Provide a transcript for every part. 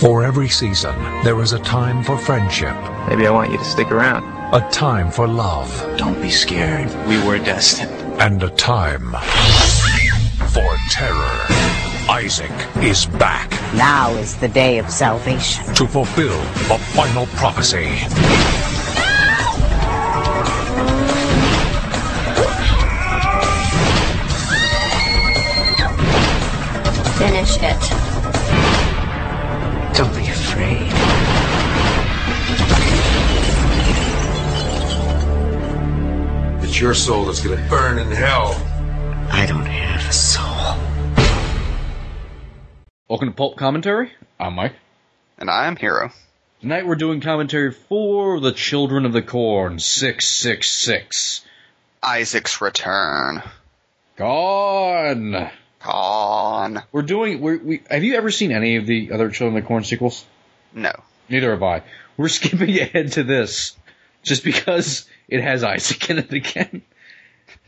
For every season, there is a time for friendship. Maybe I want you to stick around. A time for love. Don't be scared. We were destined. And a time for terror. Isaac is back. Now is the day of salvation. To fulfill the final prophecy. No! Finish it. Don't be afraid. It's your soul that's gonna burn in hell. I don't have a soul. Welcome to Pulp Commentary. I'm Mike. And I'm Hero. Tonight we're doing commentary for The Children of the Corn 666. Isaac's Return. Gone. We're doing... Have you ever seen any of the other Children of the Corn sequels? No. Neither have I. We're skipping ahead to this just because it has Isaac in it again.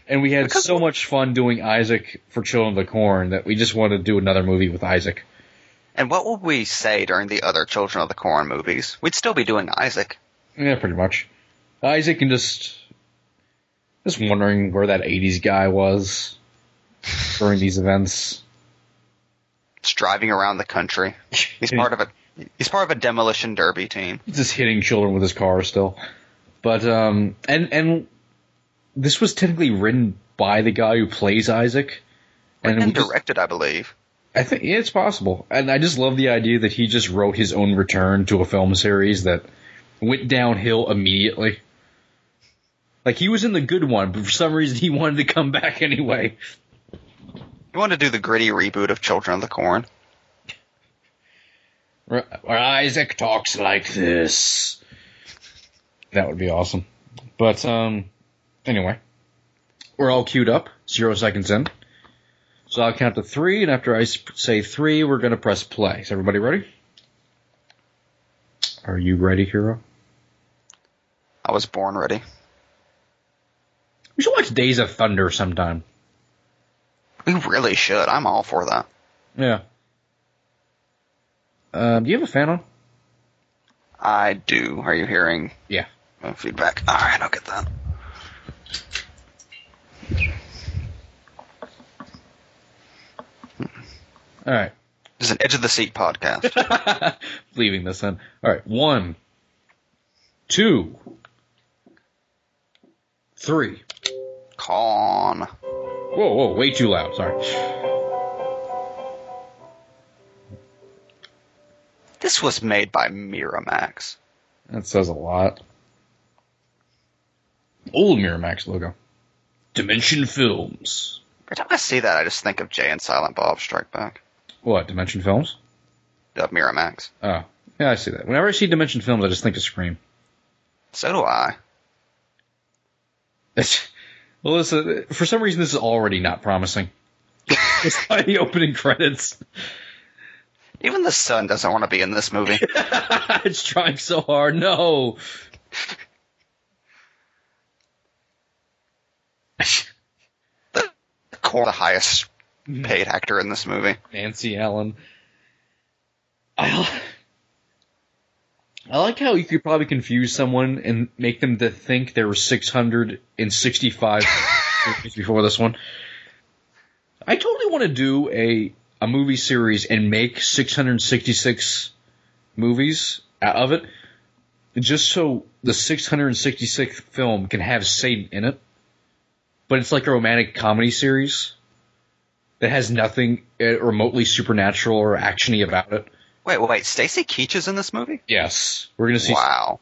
And we had so much fun doing Isaac for Children of the Corn that we just wanted to do another movie with Isaac. And what would we say during the other Children of the Corn movies? We'd still be doing Isaac. Yeah, pretty much. Isaac and just wondering where that 80s guy was during these events. Just driving around the country. He's part of a demolition derby team. He's just hitting children with his car still. But this was technically written by the guy who plays Isaac. And directed, I believe. I think it's possible. And I just love the idea that he just wrote his own return to a film series that went downhill immediately. Like, he was in the good one, but for some reason he wanted to come back anyway. He wanted to do the gritty reboot of Children of the Corn. Where Isaac talks like this. That would be awesome. But, anyway, we're all queued up, 0 seconds in. So I'll count to three, and after I say three, we're going to press play. Is everybody ready? Are you ready, Hero? I was born ready. We should watch Days of Thunder sometime. We really should. I'm all for that. Yeah. Do you have a fan on? I do. Are you hearing? Yeah. Feedback. All right, I'll get that. All right. This is an Edge of the Seat podcast. Leaving this in. All right. 1, 2, 3. Con. Whoa, way too loud. Sorry. This was made by Miramax. That says a lot. Old Miramax logo. Dimension Films. Every time I see that, I just think of Jay and Silent Bob Strike Back. What, Dimension Films? Miramax. Oh, yeah, I see that. Whenever I see Dimension Films, I just think of Scream. So do I. Well, listen, for some reason, this is already not promising. It's like the opening credits. Even the sun doesn't want to be in this movie. It's trying so hard. No. The highest paid actor in this movie. Nancy Allen. I like how you could probably confuse someone and make them to think there were 665 movies before this one. I totally want to do a movie series and make 666 movies out of it, just so the 666th film can have Satan in it. But it's like a romantic comedy series that has nothing remotely supernatural or action-y about it. Wait. Stacy Keach is in this movie? Yes. We're going to see... Wow.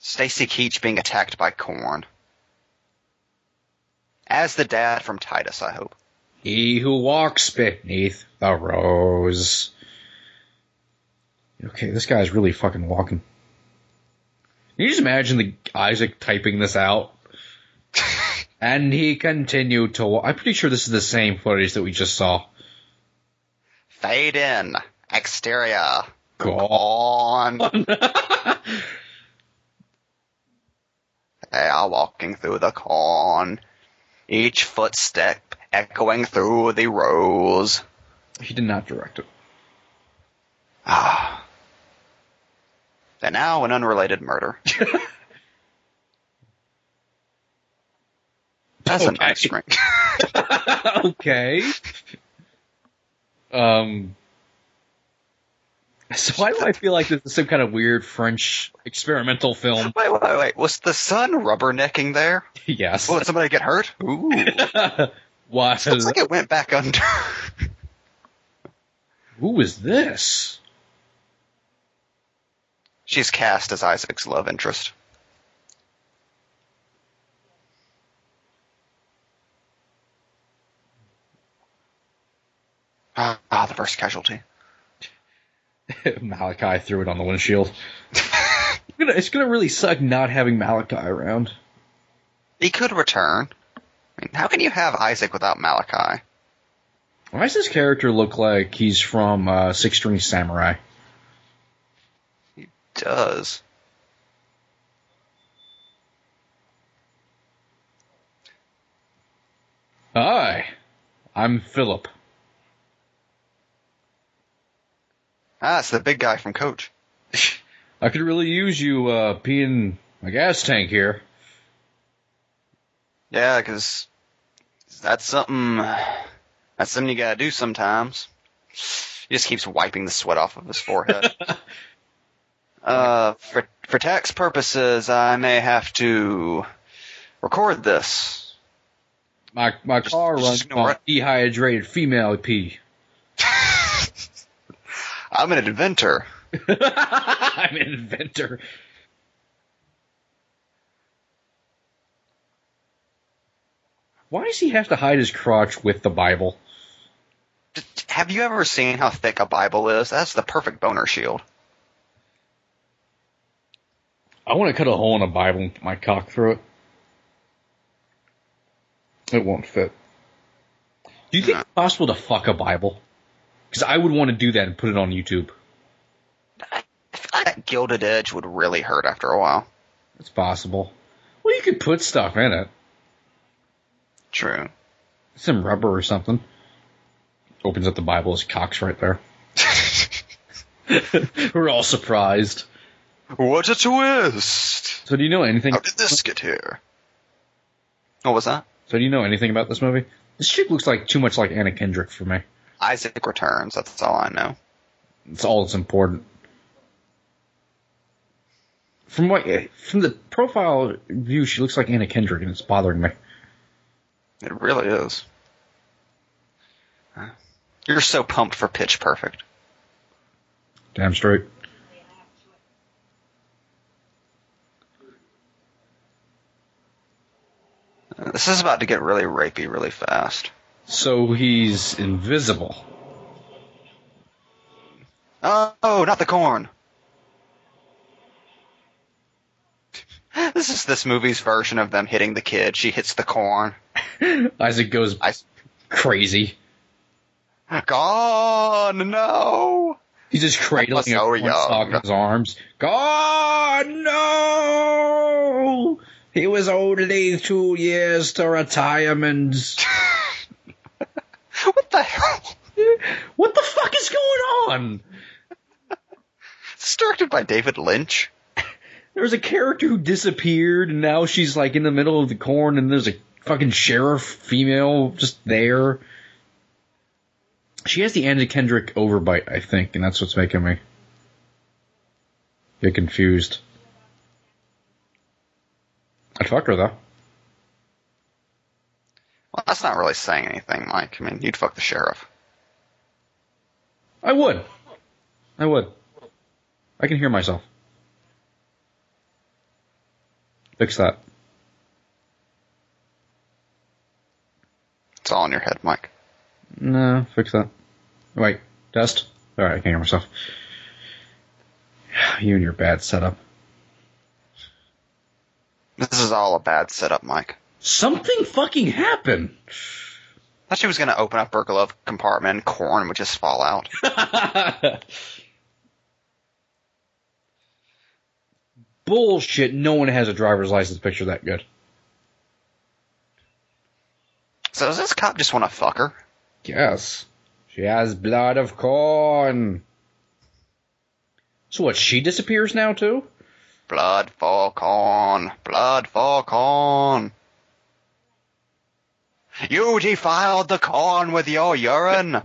Stacy Keach being attacked by corn. As the dad from Titus, I hope. He who walks beneath the rose. Okay, this guy's really fucking walking. Can you just imagine the Isaac typing this out? And he continued to walk. I'm pretty sure this is the same footage that we just saw. Fade in. Exterior. Gone. They are walking through the corn. Each footstep echoing through the rows. He did not direct it. And now an unrelated murder. That's okay. A nice ring. Okay. So why do I feel like this is some kind of weird French experimental film? Wait. Was the son rubbernecking there? Yes. Well, did somebody get hurt? Ooh. Why? It looks like it went back under. Who is this? She's cast as Isaac's love interest. Ah, the first casualty. Malachi threw it on the windshield. It's gonna really suck not having Malachi around. He could return. I mean, how can you have Isaac without Malachi? Why does this character look like he's from Six String Samurai? He does. Hi, I'm Philip. Ah, it's the big guy from Coach. I could really use you peeing my gas tank here. Yeah, because that's something you gotta do sometimes. He just keeps wiping the sweat off of his forehead. For tax purposes, I may have to record this. My car runs on dehydrated female pee. I'm an inventor. I'm an inventor. Why does he have to hide his crotch with the Bible? Have you ever seen how thick a Bible is? That's the perfect boner shield. I want to cut a hole in a Bible and put my cock through it. It won't fit. Do you think it's possible to fuck a Bible? Because I would want to do that and put it on YouTube. I feel like that gilded edge would really hurt after a while. It's possible. Well, you could put stuff in it. True. Some rubber or something. Opens up the Bible, his cock's right there. We're all surprised. What a twist! So do you know anything? How did this get here? What was that? So do you know anything about this movie? This chick looks like too much like Anna Kendrick for me. Isaac returns. That's all I know. That's all that's important. From the profile view, she looks like Anna Kendrick, and it's bothering me. It really is. You're so pumped for Pitch Perfect. Damn straight. This is about to get really rapey really fast. So he's invisible. Oh, not the corn. This is this movie's version of them hitting the kid. She hits the corn. Isaac goes crazy. Gone, no! He's just cradling a cornstalk in his arms. Gone, no! He was only 2 years to retirement. What the hell? What the fuck is going on? It's directed by David Lynch. There was a character who disappeared, and now she's like in the middle of the corn, and there's a fucking sheriff female just there. She has the Anna Kendrick overbite, I think, and that's what's making me get confused. I'd fuck her, though. Well, that's not really saying anything, Mike. I mean, you'd fuck the sheriff. I would. I can hear myself. Fix that. It's all in your head, Mike. No, fix that. Wait, test? Alright, I can hear myself. You and your bad setup. This is all a bad setup, Mike. Something fucking happened. I thought she was going to open up her glove compartment and corn would just fall out. Bullshit, no one has a driver's license picture that good. So does this cop just want to fuck her? Yes. She has blood of corn. So what, she disappears now too? Blood for corn. Blood for corn. You defiled the corn with your urine.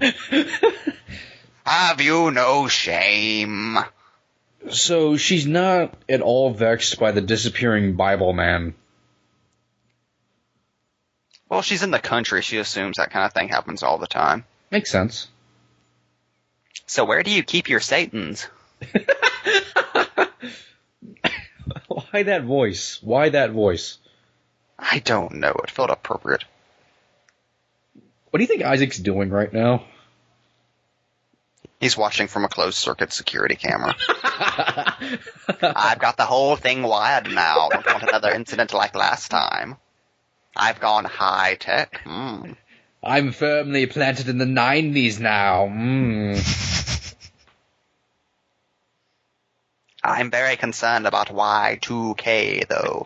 Have you no shame? So she's not at all vexed by the disappearing Bible man. Well, she's in the country. She assumes that kind of thing happens all the time. Makes sense. So where do you keep your Satans? Why that voice? Why that voice? I don't know. It felt appropriate. What do you think Isaac's doing right now? He's watching from a closed-circuit security camera. I've got the whole thing wired now. Don't want another incident like last time. I've gone high-tech. Mm. I'm firmly planted in the 90s now. Mm. I'm very concerned about Y2K, though.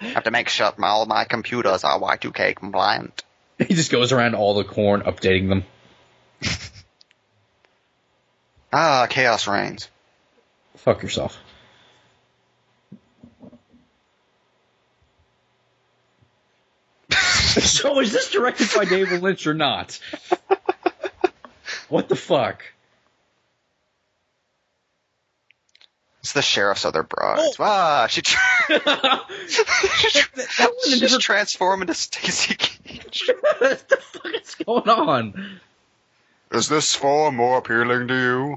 I have to make sure all my computers are Y2K compliant. He just goes around all the corn, updating them. Ah, chaos reigns. Fuck yourself. So is this directed by David Lynch or not? What the fuck? It's the sheriff's other brides. Oh. Ah, she just transformed into Stacy Keach. What the fuck is going on? Is this form more appealing to you?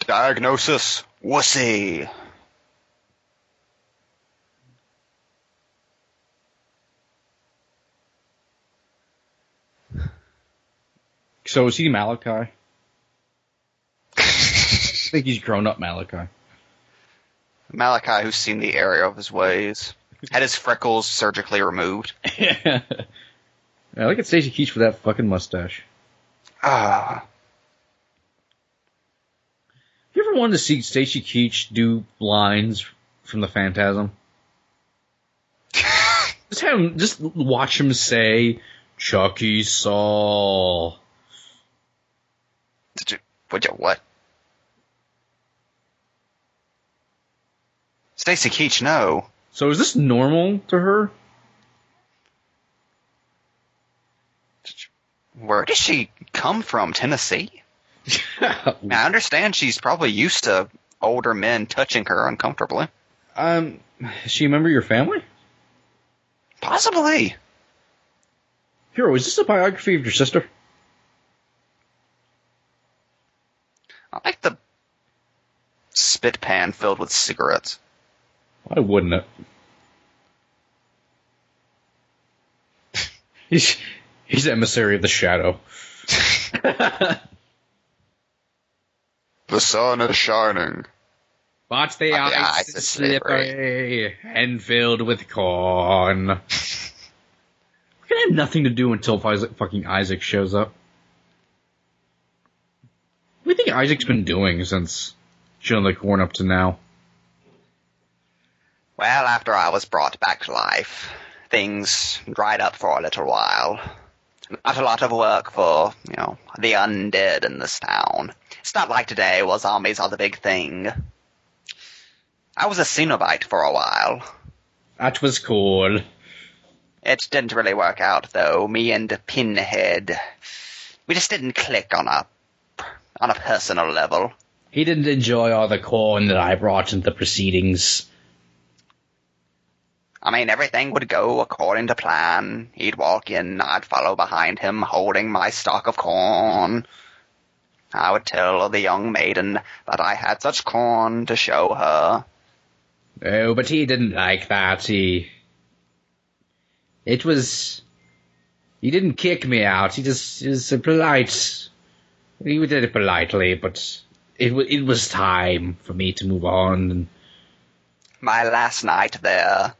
Diagnosis, wussy. So is he Malachi? I think he's grown up Malachi. Malachi who's seen the error of his ways. Had his freckles surgically removed. Yeah. Now, look at Stacy Keach with that fucking mustache. Ah. You ever wanted to see Stacy Keach do lines from The Phantasm? Just watch him say, Chucky Saul. What? Stacy Keach, no. So is this normal to her? Where does she come from? Tennessee? I understand she's probably used to older men touching her uncomfortably. Is she a member of your family? Possibly. Hero, is this a biography of your sister? I like the spit pan filled with cigarettes. Why wouldn't it? He's emissary of the shadow. The sun is shining. But the ice is slippery and filled with corn. We're going to have nothing to do until fucking Isaac shows up. What do you think Isaac's been doing since Children of the Corn up to now? Well, after I was brought back to life, things dried up for a little while. Not a lot of work for, the undead in this town. It's not like today where zombies are the big thing. I was a Cenobite for a while. That was cool. It didn't really work out, though. Me and Pinhead, we just didn't click on a personal level. He didn't enjoy all the corn that I brought into the proceedings. I mean, everything would go according to plan. He'd walk in, I'd follow behind him, holding my stalk of corn. I would tell the young maiden that I had such corn to show her. Oh, but he didn't like that. He didn't kick me out. He did it politely, but it was time for me to move on. And my last night there,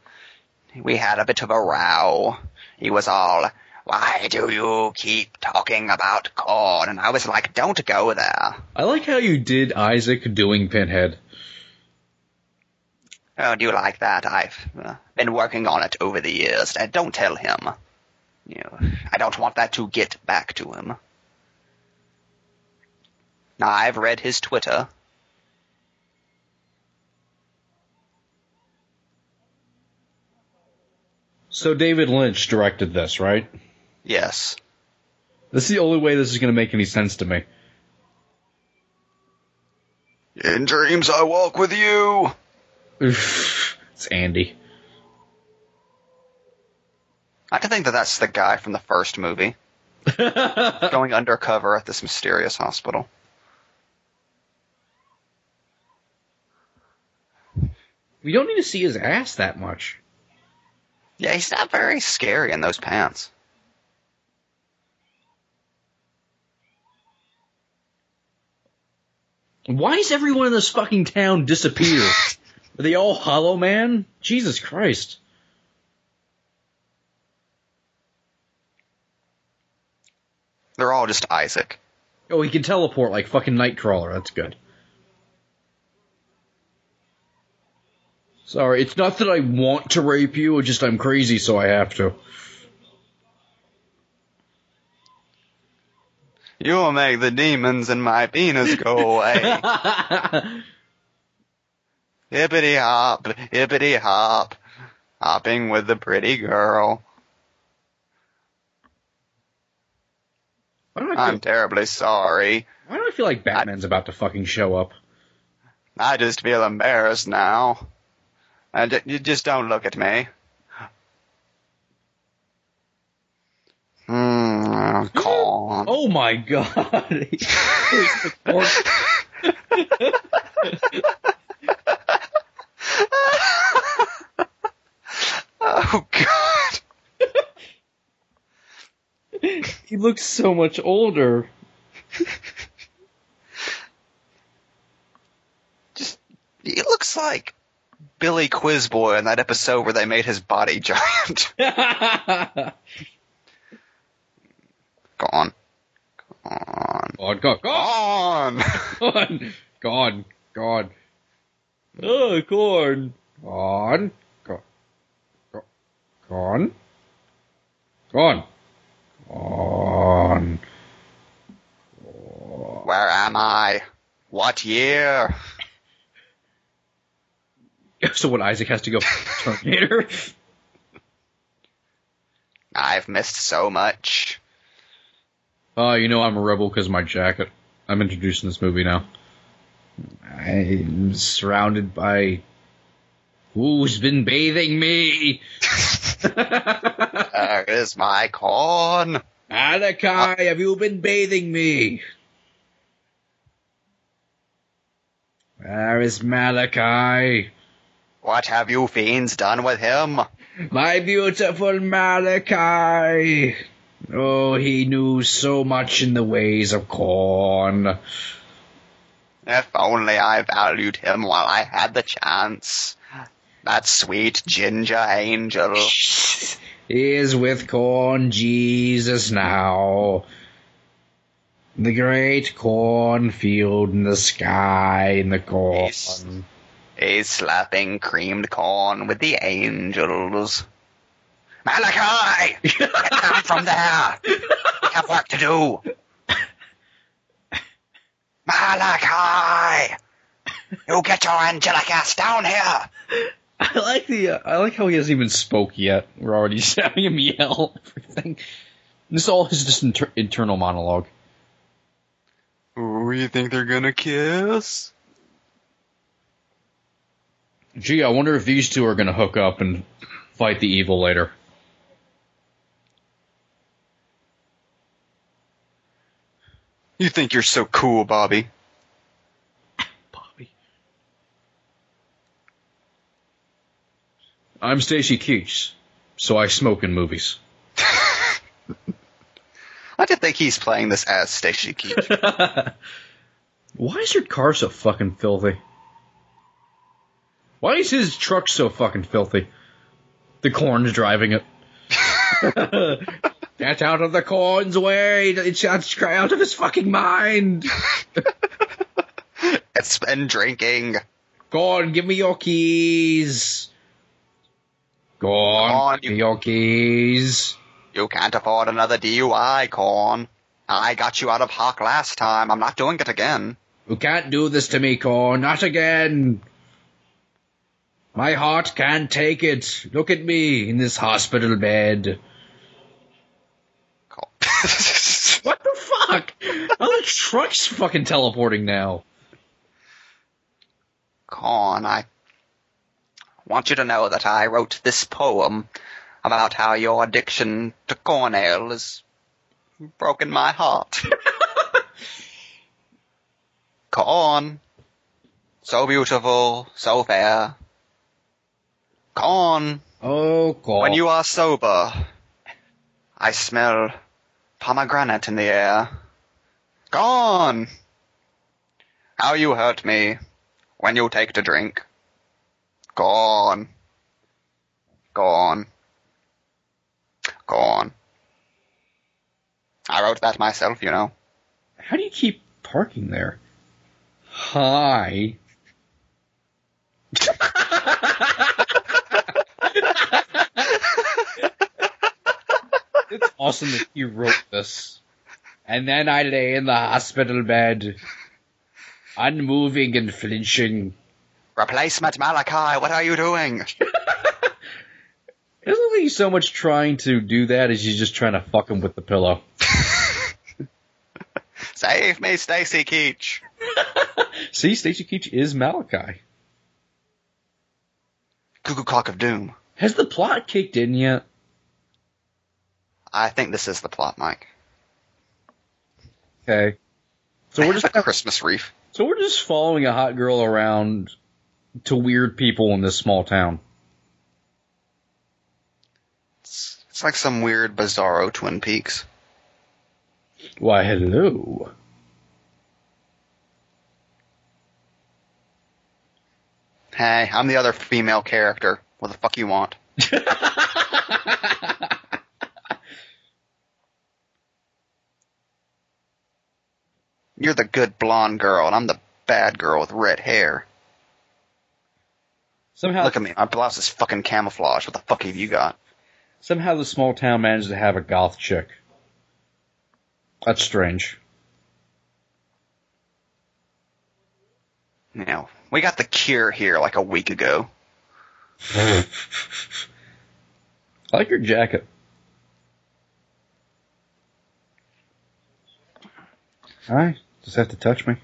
we had a bit of a row. He was all, why do you keep talking about corn? And I was like, don't go there. I like how you did Isaac doing Pinhead. Oh, do you like that? I've been working on it over the years. Don't tell him. You know, I don't want that to get back to him. Now, I've read his Twitter. So David Lynch directed this, right? Yes. This is the only way this is going to make any sense to me. In dreams I walk with you. Oof, it's Andy. I can think that that's the guy from the first movie. Going undercover at this mysterious hospital. We don't need to see his ass that much. Yeah, he's not very scary in those pants. Why does everyone in this fucking town disappear? Are they all hollow, man? Jesus Christ. They're all just Isaac. Oh, he can teleport like fucking Nightcrawler. That's good. Sorry, it's not that I want to rape you, it's just I'm crazy, so I have to. You'll make the demons in my penis go away. Hippity hop, hopping with the pretty girl. I'm terribly sorry. Why do I feel like Batman's about to fucking show up? I just feel embarrassed now. And you just don't look at me. Calm. Oh my god. Oh god. He looks so much older. Just, he looks like Billy Quizboy in that episode where they made his body giant. Go on. Go on. God, God, God. Go on. God, God. Oh, corn. Gone. Gone. Gone. Gone. Gone. Where am I? What year? So what, Isaac has to go Terminator? I've missed so much. Oh, you know I'm a rebel because of my jacket. I'm introducing this movie now. I'm surrounded by... Who's been bathing me? There is my corn. Malachi, have you been bathing me? Where is Malachi? What have you fiends done with him? My beautiful Malachi! Oh, he knew so much in the ways of corn. If only I valued him while I had the chance. That sweet ginger angel. He is with corn Jesus now. The great cornfield in the sky in the corn. He's slapping creamed corn with the angels. Malachi! Get down from there! We have work to do! Malachi! You get your angelic ass down here! I like the. I like how he hasn't even spoke yet. We're already having him yell everything. This is all his just internal monologue. Ooh, you think they're gonna kiss? Gee, I wonder if these two are going to hook up and fight the evil later. You think you're so cool, Bobby. Bobby. I'm Stacy Keach, so I smoke in movies. I did think he's playing this as Stacy Keach. Why is your car so fucking filthy? Why is his truck so fucking filthy? The corn's driving it. Get out of the corn's way! It's out of his fucking mind! It's been drinking. Corn, give me your keys! Corn, give me your keys! You can't afford another DUI, Corn. I got you out of Hawk last time. I'm not doing it again. You can't do this to me, Corn. Not again. My heart can't take it. Look at me in this hospital bed. Corn. What the fuck? All the truck's fucking teleporting now. Corn, I want you to know that I wrote this poem about how your addiction to corn ale has broken my heart. Corn, so beautiful, so fair. Corn. Oh, Corn. When you are sober, I smell pomegranate in the air. Corn. How you hurt me when you take to drink. Corn. Corn. Corn. I wrote that myself, you know. How do you keep parking there? Hi. It's awesome that you wrote this. And then I lay in the hospital bed, unmoving and flinching. Replacement Malachi, what are you doing? Isn't he so much trying to do that as he's just trying to fuck him with the pillow? Save me, Stacy Keach. See, Stacy Keach is Malachi. Cuckoo Clock of Doom. Has the plot kicked in yet? I think this is the plot, Mike. Okay. So we're just a Christmas wreath. So we're just following a hot girl around to weird people in this small town. It's like some weird bizarro Twin Peaks. Why, hello. Hey, I'm the other female character. What the fuck you want? You're the good blonde girl, and I'm the bad girl with red hair. Somehow, look at me. My blouse is fucking camouflage. What the fuck have you got? Somehow the small town managed to have a goth chick. That's strange. Now, we got The Cure here like a week ago. I like your jacket. All right, just have to touch me.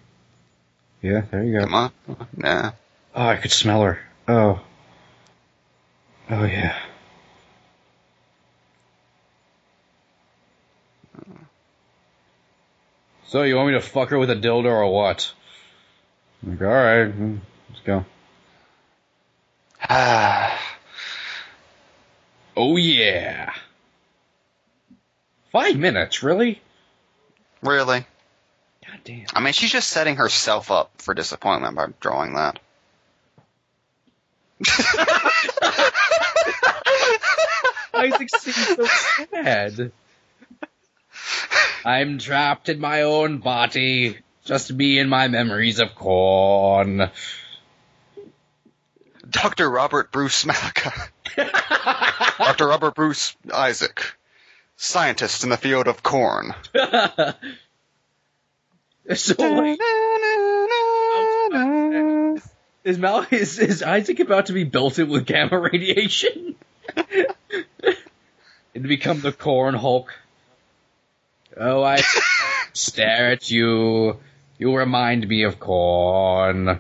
Yeah, there you go. Come on. Nah. Oh, I could smell her. Oh. Oh, yeah. So, you want me to fuck her with a dildo or what? I'm like, all right, let's go. Oh, yeah. 5 minutes, really? Really? God damn. I mean, she's just setting herself up for disappointment by drawing that. Isaac seems so sad. I'm trapped in my own body. Just me and my memories of corn. Dr. Robert Bruce Malika. Dr. Robert Bruce Isaac. Scientist in the field of corn. So, like, is Isaac about to be built in with gamma radiation? And become the Corn Hulk? Oh, I stare at you. You remind me of corn.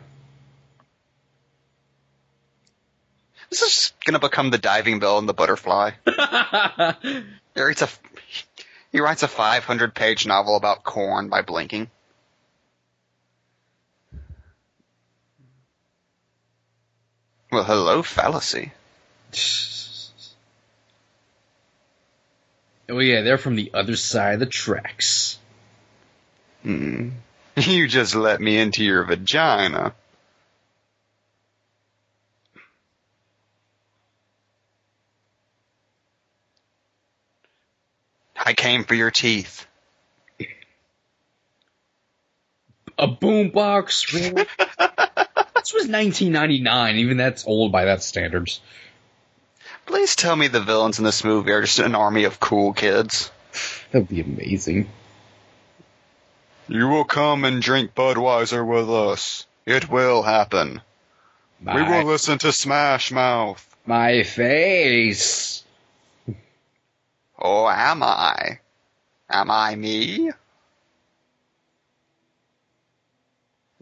This is going to become the diving bell and the butterfly. He writes a 500-page novel about corn by blinking. Well, hello, fallacy. Oh, yeah, they're from the other side of the tracks. You just let me into your vagina. I came for your teeth. A boombox, really? This was 1999. Even that's old by that standards. Please tell me the villains in this movie are just an army of cool kids. That would be amazing. You will come and drink Budweiser with us. It will happen. We will listen to Smash Mouth. My face. Oh, am I? Am I me?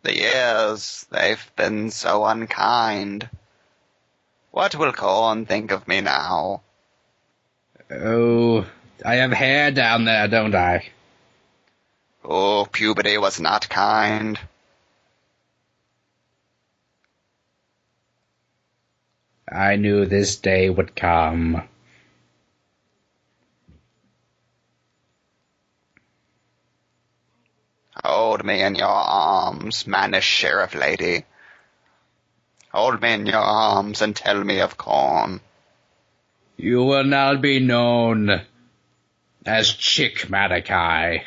The years, they've been so unkind. What will Korn think of me now? Oh, I have hair down there, don't I? Oh, puberty was not kind. I knew this day would come. Hold me in your arms, mannish sheriff lady. Hold me in your arms and tell me of Korn. You will now be known as Chick Madakai.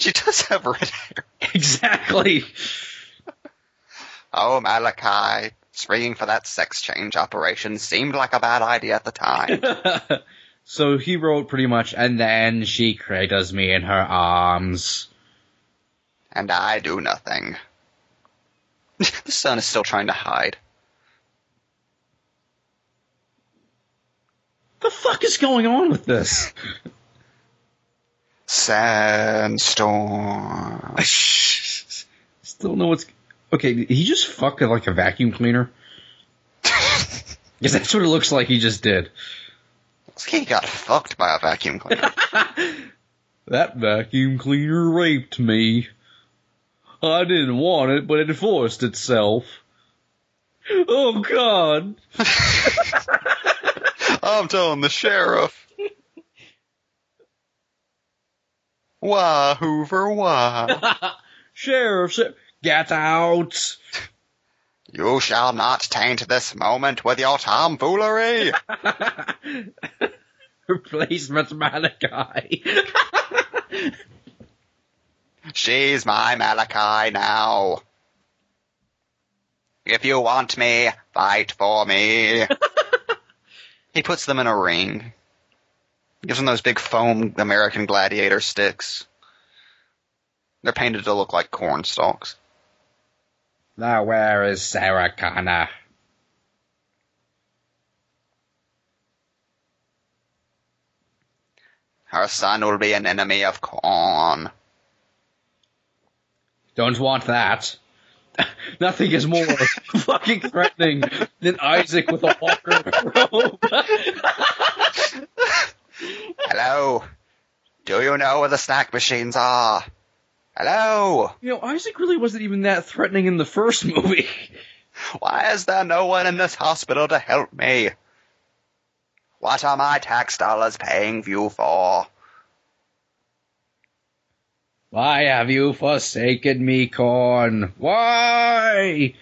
She does have red hair. Exactly. Oh, Malachi, springing for that sex change operation seemed like a bad idea at the time. So he wrote pretty much, and then she cradles me in her arms. And I do nothing. The sun is still trying to hide. The fuck is going on with this? Sandstorm. Still know what's... Okay, did he just fuck like a vacuum cleaner? Because that's what it looks like he just did. He got fucked by a vacuum cleaner. That vacuum cleaner raped me. I didn't want it, but it forced itself. Oh, God. I'm telling the sheriff. Why, Hoover, why? Sheriff, get out. You shall not taint this moment with your tomfoolery. Replacement Malachi. She's my Malachi now. If you want me, fight for me. He puts them in a ring. Gives them those big foam American Gladiator sticks. They're painted to look like corn stalks. Now where is Sarah Connor? Her son will be an enemy of Korn. Don't want that. Nothing is more fucking threatening than Isaac with a Walker robe. Hello. Do you know where the snack machines are? Hello! You know, Isaac really wasn't even that threatening in the first movie. Why is there no one in this hospital to help me? What are my tax dollars paying you for? Why have you forsaken me, Korn? Why?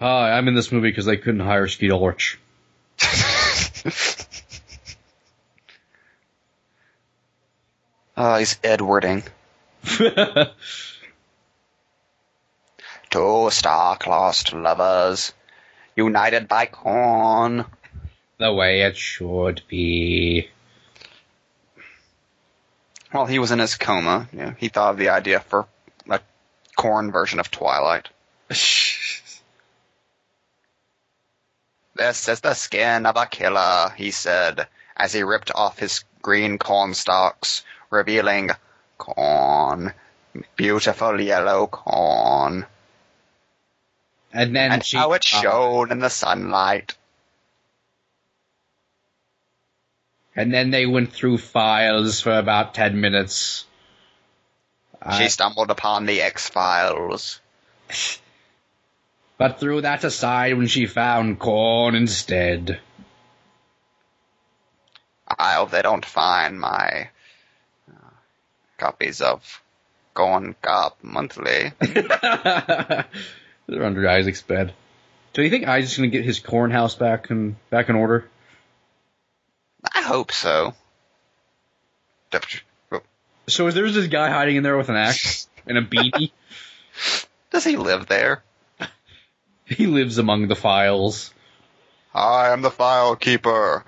Hi, I'm in this movie because they couldn't hire Skeet Ulrich. He's Edwarding. Two star-crossed lovers, united by Korn. The way it should be. Well, he was in his coma. You know, he thought of the idea for a Korn version of Twilight. This is the skin of a killer, he said, as he ripped off his green corn stalks, revealing corn, beautiful yellow corn. And then and how it shone in the sunlight. And then they went through files for about 10 minutes. She stumbled upon the X-Files. But threw that aside when she found corn instead. I hope they don't find my... copies of Gone Cop Monthly. They're under Isaac's bed. Do you think Isaac's going to get his corn house back in order? I hope so. So there's this guy hiding in there with an axe. in a beanie. Does he live there? He lives among the files. I am the file keeper.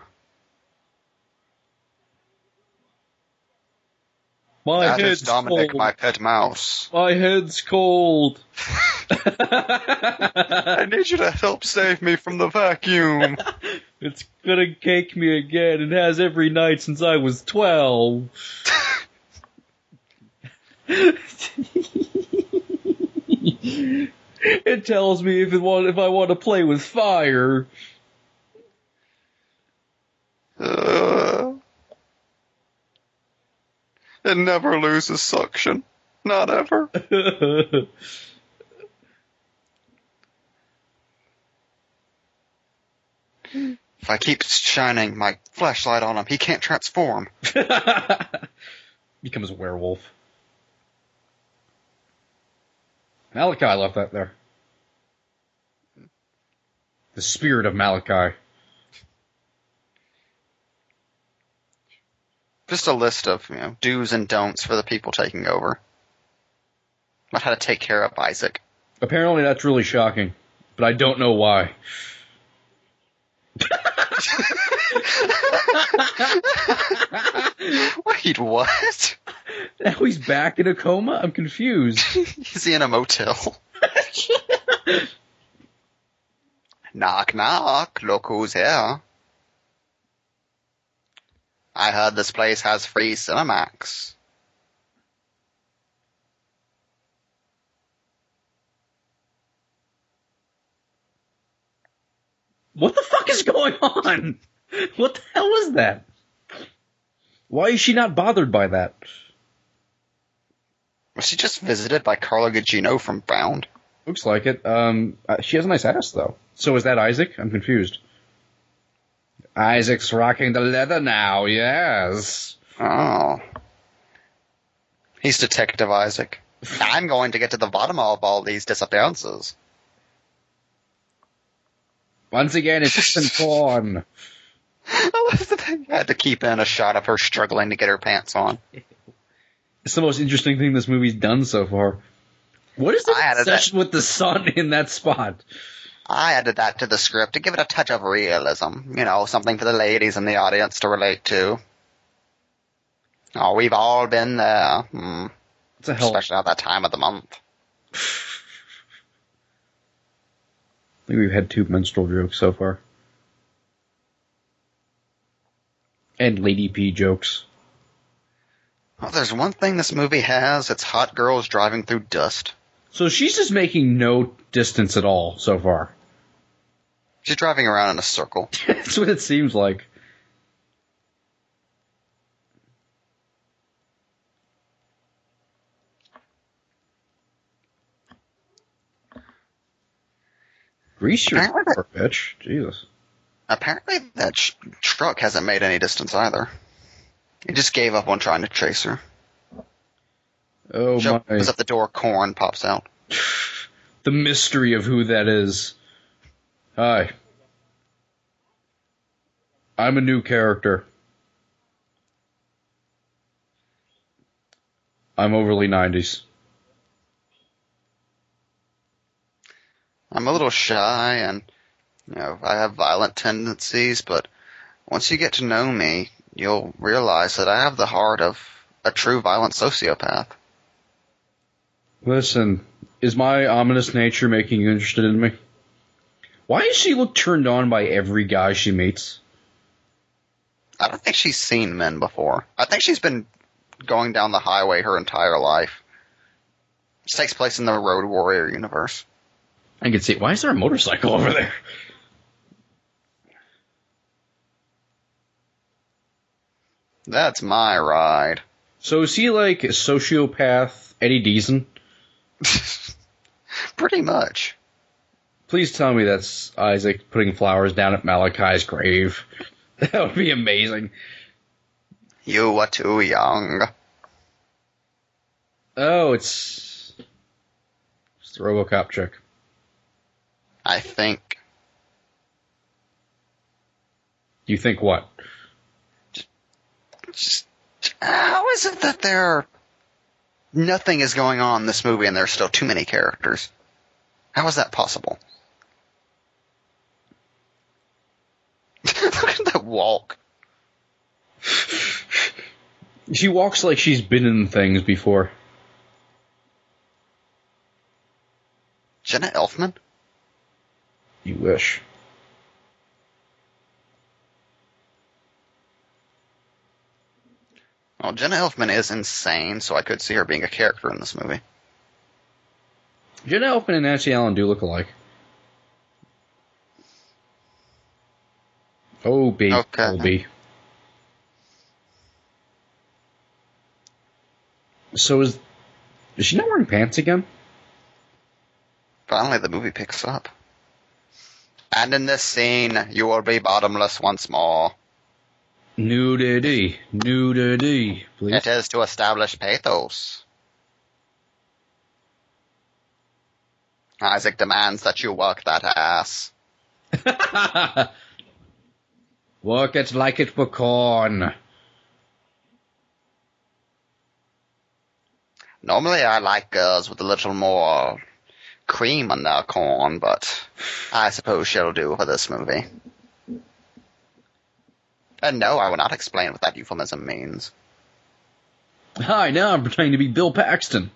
My that head's is Dominic, cold. My pet mouse. My head's cold. I need you to help save me from the vacuum. It's gonna cake me again. It has every night since I was 12. It tells me if I want to play with fire. It never loses suction. Not ever. If I keep shining my flashlight on him, he can't transform. Becomes a werewolf. Malachi left that there. The spirit of Malachi. Just a list of, do's and don'ts for the people taking over. About how to take care of Isaac. Apparently that's really shocking, but I don't know why. Wait, what? Now he's back in a coma? I'm confused. Is he in a motel? Knock, knock, look who's here. I heard this place has free Cinemax. What the fuck is going on? What the hell is that? Why is she not bothered by that? Was she just visited by Carlo Gugino from Bound? Looks like it. She has a nice ass, though. So is that Isaac? I'm confused. Isaac's rocking the leather now, yes. Oh. He's Detective Isaac. I'm going to get to the bottom of all these disappearances. Once again, it's Ethan Corn. I love the thing. I had to keep in a shot of her struggling to get her pants on. It's the most interesting thing this movie's done so far. What is the obsession with the sun in that spot? I added that to the script to give it a touch of realism. Something for the ladies in the audience to relate to. Oh, we've all been there. It's a hell. Especially at that time of the month. I think we've had two menstrual jokes so far. And Lady P jokes. Well, there's one thing this movie has. It's hot girls driving through dust. So she's just making no distance at all so far. She's driving around in a circle. That's what it seems like. Grease your car, bitch. Jesus. Apparently that truck hasn't made any distance either. It just gave up on trying to chase her. Oh, she opens up the door, Corn pops out. The mystery of who that is. Hi. I'm a new character. I'm overly 90s. I'm a little shy and, I have violent tendencies, but once you get to know me, you'll realize that I have the heart of a true violent sociopath. Listen, is my ominous nature making you interested in me? Why does she look turned on by every guy she meets? I don't think she's seen men before. I think she's been going down the highway her entire life. It takes place in the Road Warrior universe. I can see. Why is there a motorcycle over there? That's my ride. So is he like a sociopath Eddie Deason? Pretty much. Please tell me that's Isaac putting flowers down at Malachi's grave. That would be amazing. You were too young. Oh, it's the RoboCop chick. I think. You think what? How is it that there are nothing is going on in this movie and there's still too many characters. How is that possible? Look at that walk. She walks like she's been in things before. Jenna Elfman? You wish. Well, Jenna Elfman is insane, so I could see her being a character in this movie. Jenna Elfman and Nancy Allen do look alike. Oh, B. Okay. Oh, B. So is she not wearing pants again? Finally, the movie picks up. And in this scene, you will be bottomless once more. Nudity. Nudity, please. It is to establish pathos. Isaac demands that you work that ass. Work it like it were corn. Normally I like girls with a little more cream on their corn, but I suppose she'll do for this movie. And no, I will not explain what that euphemism means. Hi, now I'm pretending to be Bill Paxton.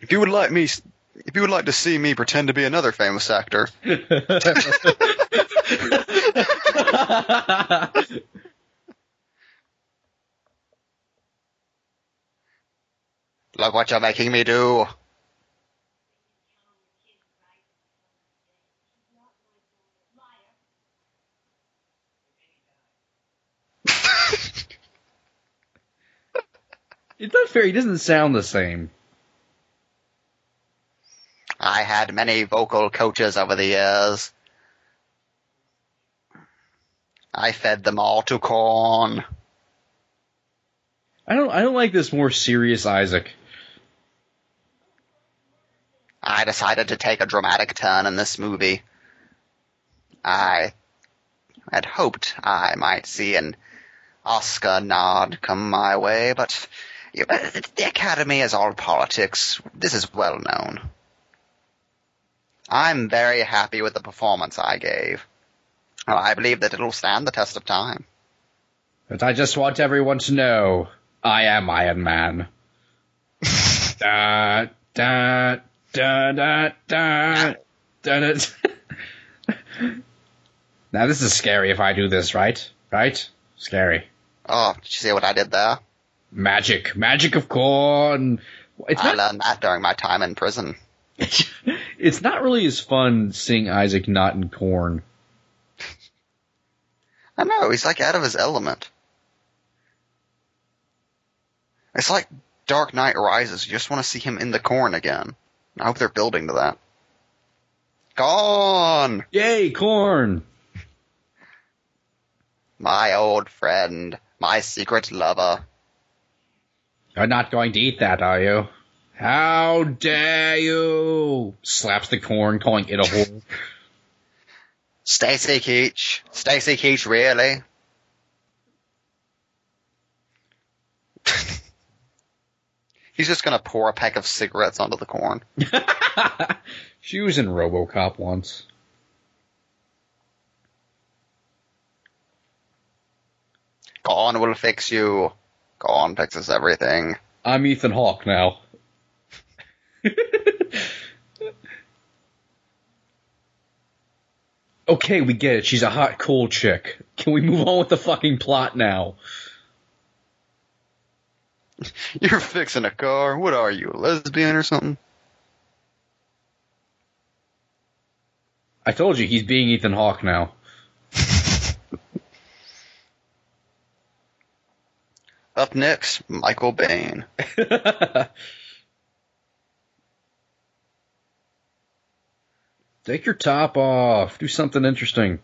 If you would like to see me pretend to be another famous actor. Look what you're making me do. It's not fair, he doesn't sound the same. I had many vocal coaches over the years. I fed them all to corn. I don't like this more serious Isaac. I decided to take a dramatic turn in this movie. I had hoped I might see an Oscar nod come my way, but the Academy is all politics. This is well known. I'm very happy with the performance I gave. I believe that it'll stand the test of time. But I just want everyone to know, I am Iron Man. Da, da, da, da, da, da, da. Now this is scary if I do this, right? Right? Scary. Oh, did you see what I did there? Magic. Magic of corn. I learned that during my time in prison. It's not really as fun seeing Isaac not in corn. I know, he's like out of his element. It's like Dark Knight Rises. You just want to see him in the corn again. I hope they're building to that. Corn! Yay, corn! My old friend. My secret lover. You're not going to eat that, are you? How dare you! Slaps the corn, calling it a hole. Stacy Keach. Stacy Keach, really? He's just going to pour a pack of cigarettes onto the corn. She was in RoboCop once. Corn will fix you. Corn fixes everything. I'm Ethan Hawke now. Okay, we get it. She's a hot, cool chick. Can we move on with the fucking plot now? You're fixing a car. What are you, a lesbian or something? I told you, he's being Ethan Hawke now. Up next, Michael Bane. Take your top off. Do something interesting.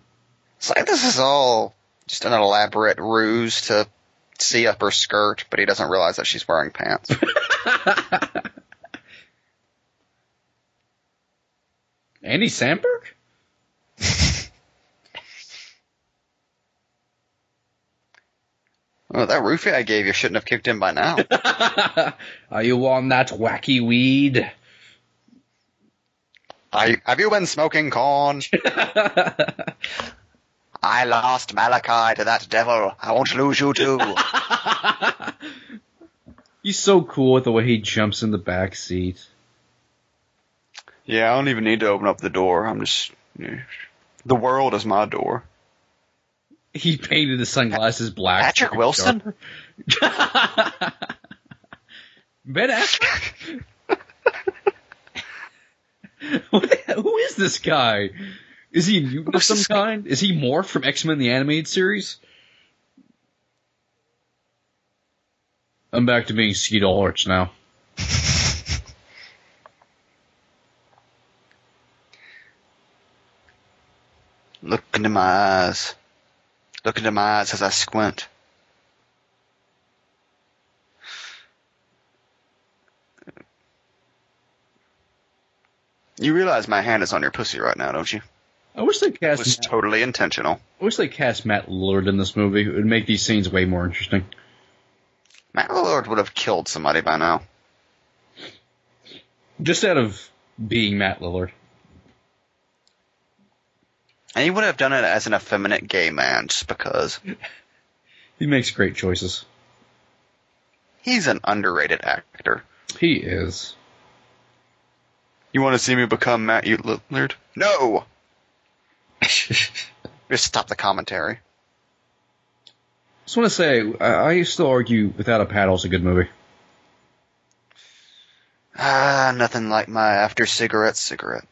It's like this is all just an elaborate ruse to see up her skirt, but he doesn't realize that she's wearing pants. Andy Samberg? Oh, that roofie I gave you shouldn't have kicked in by now. Are you on that wacky weed? Have you been smoking corn? I lost Malachi to that devil. I won't lose you too. He's so cool with the way he jumps in the back seat. Yeah, I don't even need to open up the door. I'm just... the world is my door. He painted the sunglasses black. Patrick Wilson? Ben Affleck? Who is this guy? Is he a mutant of some kind? Is he Morph from X-Men the Animated Series? I'm back to being Skeet Ulrich now. Look into my eyes. Look into my eyes as I squint. You realize my hand is on your pussy right now, don't you? I wish they cast... It was totally intentional. I wish they cast Matt Lillard in this movie. It would make these scenes way more interesting. Matt Lillard would have killed somebody by now. Just out of being Matt Lillard. And he would have done it as an effeminate gay man, just because. He makes great choices. He's an underrated actor. He is. You want to see me become Matt Lillard? No! Just stop the commentary. Just want to say, I still argue Without a Paddle is a good movie. Nothing like my after cigarette cigarette.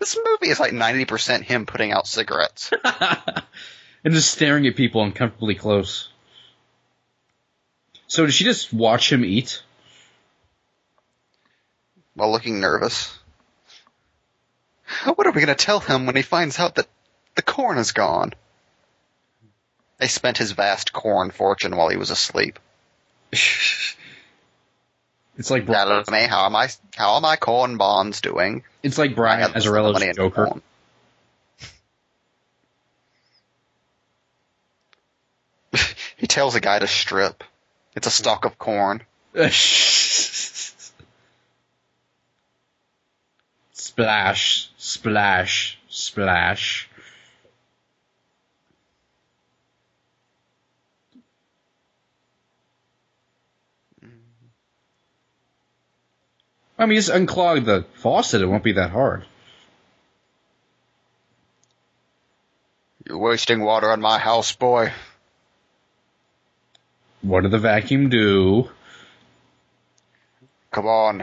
This movie is like 90% him putting out cigarettes. And just staring at people uncomfortably close. So did she just watch him eat? While looking nervous. What are we going to tell him when he finds out that the corn is gone? They spent his vast corn fortune while he was asleep. It's like Brian. Me, how are my corn bonds doing? It's like Brian Azzarello's Joker. He tells a guy to strip. It's a stalk of corn. Splash, splash, splash. I mean, just unclog the faucet. It won't be that hard. You're wasting water on my house, boy. What did the vacuum do? Come on.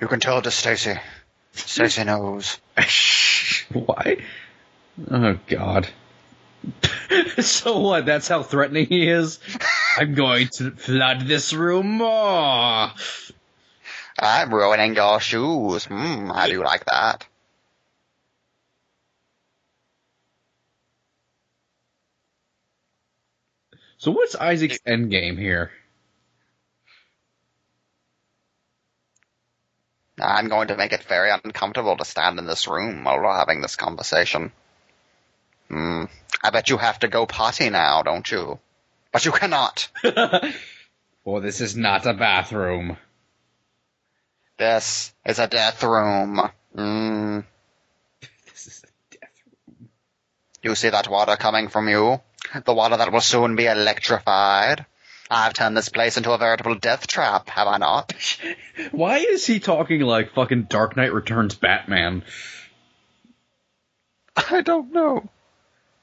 You can tell it to Stacy. Stacy knows. Why? Oh, God. So what? That's how threatening he is? I'm going to flood this room more. I'm ruining your shoes. How do you like that? So what's Isaac's endgame here? I'm going to make it very uncomfortable to stand in this room while we're having this conversation. I bet you have to go potty now, don't you? But you cannot. Well, this is not a bathroom. This is a death room. This is a death room. You see that water coming from you? The water that will soon be electrified. I've turned this place into a veritable death trap, have I not? Why is he talking like fucking Dark Knight Returns Batman? I don't know.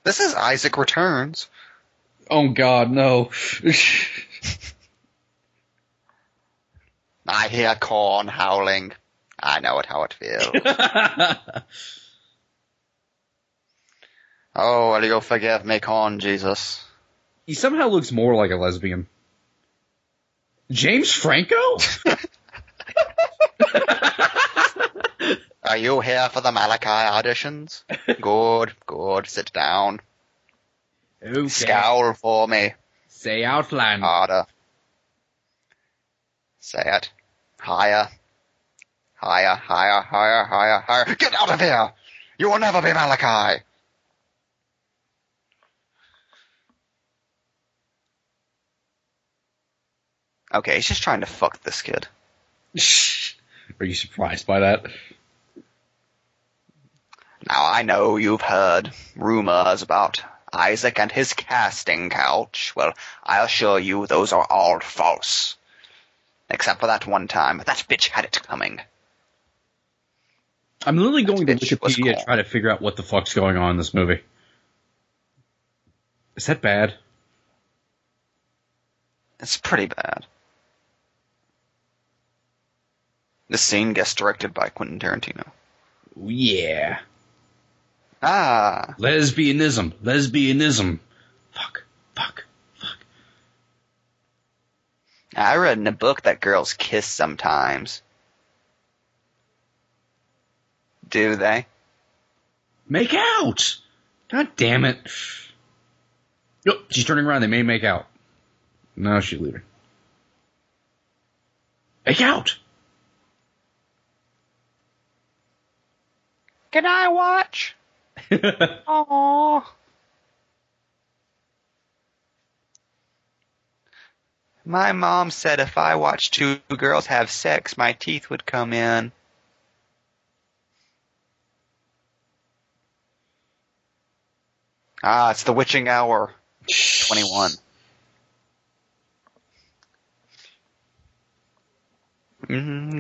This is Isaac Returns. Oh, God, no. I hear corn howling. I know it how it feels. Oh, will you forgive me, corn Jesus? He somehow looks more like a lesbian. James Franco? Are you here for the Malachi auditions? Good, good. Sit down. Okay. Scowl for me. Say outline. Harder. Say it. Higher. Higher, higher, higher, higher, higher. Get out of here! You will never be Malachi. Okay, he's just trying to fuck this kid. Are you surprised by that? Now, I know you've heard rumors about Isaac and his casting couch. Well, I assure you those are all false. Except for that one time. That bitch had it coming. I'm literally going to Wikipedia to try to figure out what the fuck's going on in this movie. Is that bad? It's pretty bad. This scene gets directed by Quentin Tarantino. Yeah. Ah. Lesbianism. Lesbianism. Fuck. Fuck. Fuck. I read in a book that girls kiss sometimes. Do they? Make out! God damn it. Nope, oh, she's turning around. They may make out. No, she's leaving. Make out! Can I watch? Aww. My mom said if I watched two girls have sex, my teeth would come in. Ah, it's the witching hour. 21.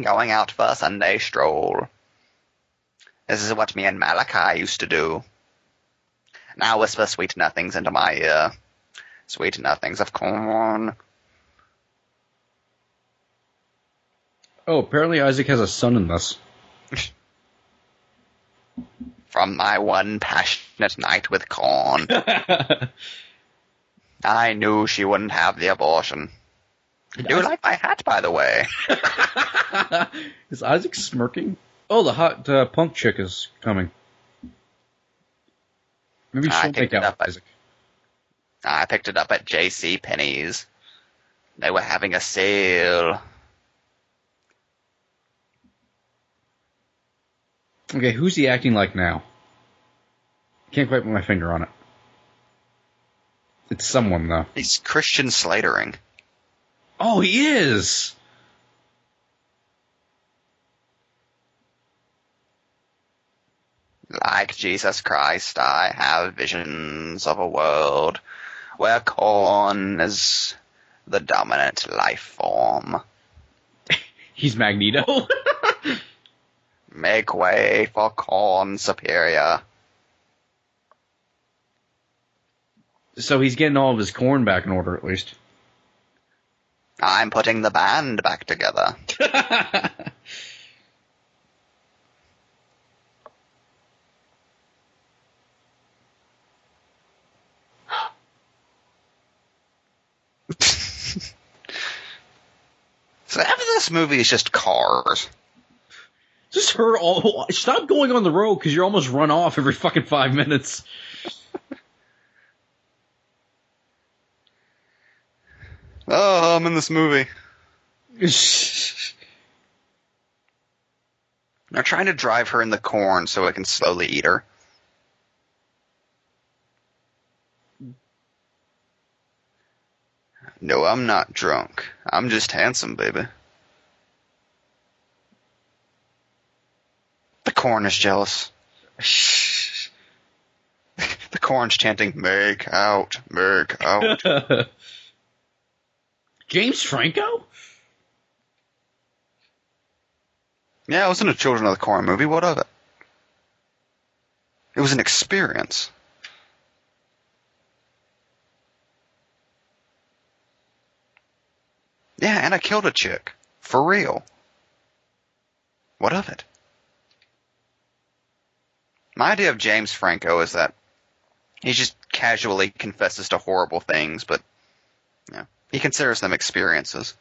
Going out for a Sunday stroll. This is what me and Malachi used to do. Now whisper sweet nothings into my ear. Sweet nothings of corn. Oh, apparently Isaac has a son in this. From my one passionate night with corn. I knew she wouldn't have the abortion. Do you like my hat, by the way? Is Isaac smirking? Oh, the hot punk chick is coming. Maybe she'll take out Isaac. I picked it up at JCPenney's. They were having a sale. Okay, who's he acting like now? Can't quite put my finger on it. It's someone, though. He's Christian Slatering. Oh, he is! Like Jesus Christ, I have visions of a world where corn is the dominant life form. He's Magneto. Make way for corn superior. So he's getting all of his corn back in order, at least. I'm putting the band back together. So after this movie is just cars. Just her all. Stop going on the road because you're almost run off every fucking 5 minutes. Oh, I'm in this movie. They're trying to drive her in the corn so it can slowly eat her. No, I'm not drunk. I'm just handsome, baby. The corn is jealous. The corn's chanting, make out, make out. James Franco? Yeah, it was in a Children of the Corn movie. What of it? It was an experience. Yeah, and I killed a chick. For real. What of it? My idea of James Franco is that he just casually confesses to horrible things, but you know, he considers them experiences.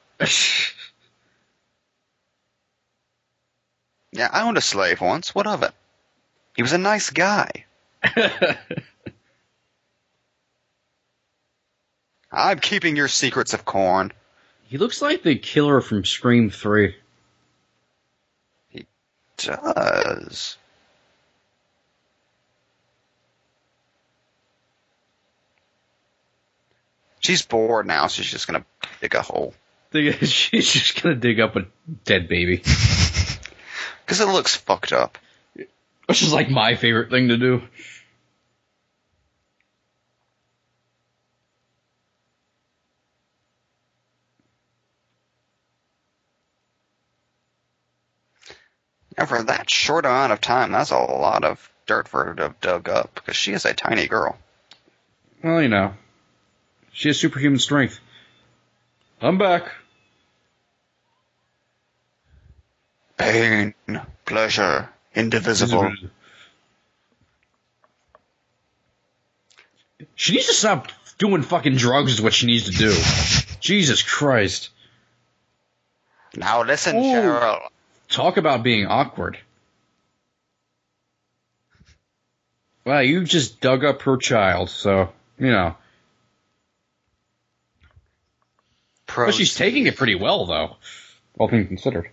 Yeah, I owned a slave once. What of it? He was a nice guy. I'm keeping your secrets of corn. He looks like the killer from Scream 3. He does. She's bored now. She's just going to dig a hole. She's just going to dig up a dead baby. Because it looks fucked up. Which is like my favorite thing to do. And for that short amount of time, that's a lot of dirt for her to have dug up, because she is a tiny girl. Well, you know. She has superhuman strength. I'm back. Pain, pleasure, indivisible. She needs to stop doing fucking drugs is what she needs to do. Jesus Christ. Now listen, ooh. Cheryl. Talk about being awkward. Wow, you just dug up her child, so, you know. But she's taking it pretty well, though. All things considered.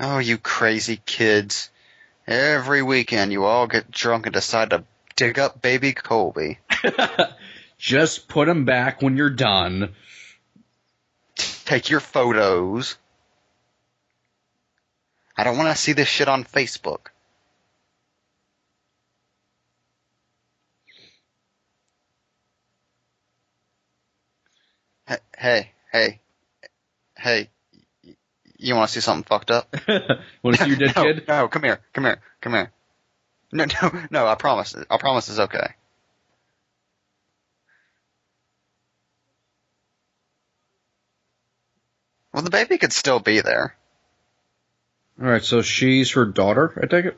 Oh, you crazy kids. Every weekend you all get drunk and decide to dig up baby Colby. Just put him back when you're done. Take your photos. I don't want to see this shit on Facebook. Hey. You want to see something fucked up? Want to see your dead kid? No, come here. No, I promise. I promise it's okay. Well, the baby could still be there. All right, so she's her daughter, I take it?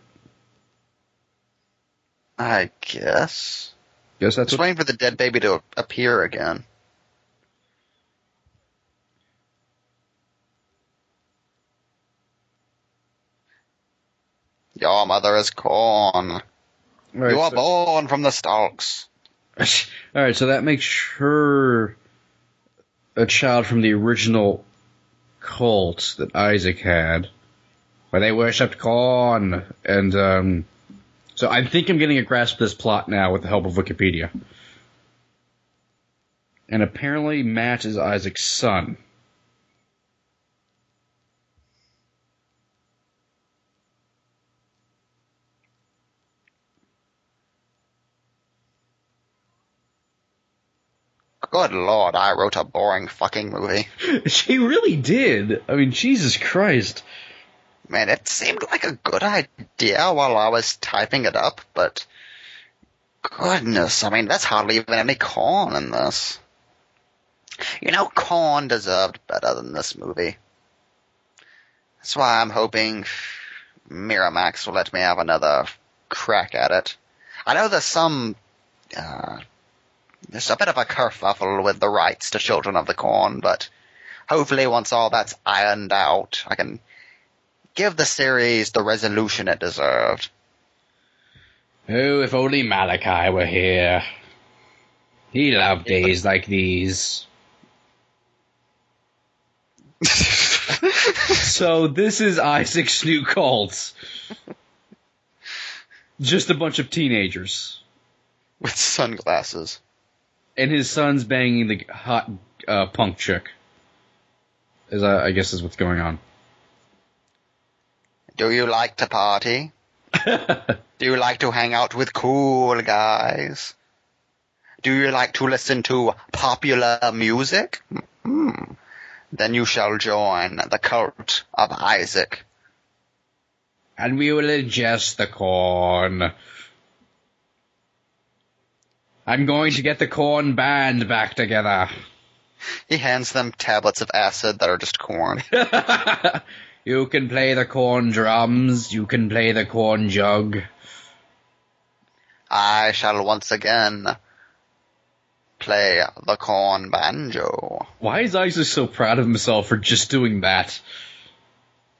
I guess. Guess that's waiting for the dead baby to appear again. Your mother is corn. Right, you are born from the stalks. All right, so that makes her a child from the original cult that Isaac had, where they worshipped corn. And so I think I'm getting a grasp of this plot now with the help of Wikipedia. And apparently Matt is Isaac's son. Good Lord, I wrote a boring fucking movie. She really did. I mean, Jesus Christ. Man, it seemed like a good idea while I was typing it up, but goodness, I mean, that's hardly even any corn in this. You know, corn deserved better than this movie. That's why I'm hoping Miramax will let me have another crack at it. I know there's a bit of a kerfuffle with the rights to Children of the Corn, but hopefully once all that's ironed out, I can give the series the resolution it deserved. Oh, if only Malachi were here. He loved days like these. So this is Isaac's new cult. Just a bunch of teenagers. With sunglasses. And his son's banging the hot punk chick. As I guess is what's going on. Do you like to party? Do you like to hang out with cool guys? Do you like to listen to popular music? Mm-hmm. Then you shall join the cult of Isaac. And we will ingest the corn. I'm going to get the corn band back together. He hands them tablets of acid that are just corn. You can play the corn drums. You can play the corn jug. I shall once again play the corn banjo. Why is Isaac so proud of himself for just doing that?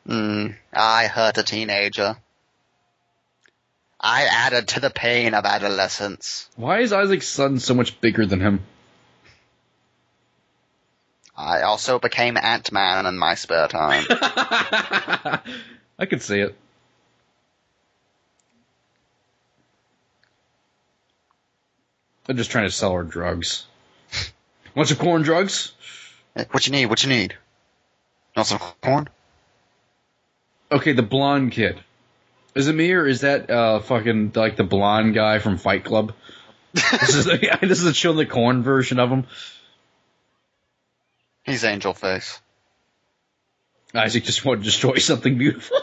I hurt a teenager. I added to the pain of adolescence. Why is Isaac's son so much bigger than him? I also became Ant-Man in my spare time. I could see it. They're just trying to sell her drugs. Want some corn drugs? What you need? What you need? Want some corn? Okay, the blonde kid. Is it me or is that fucking like the blonde guy from Fight Club? This is the Children of the Corn version of him. He's Angel Face. Isaac just wanted to destroy something beautiful.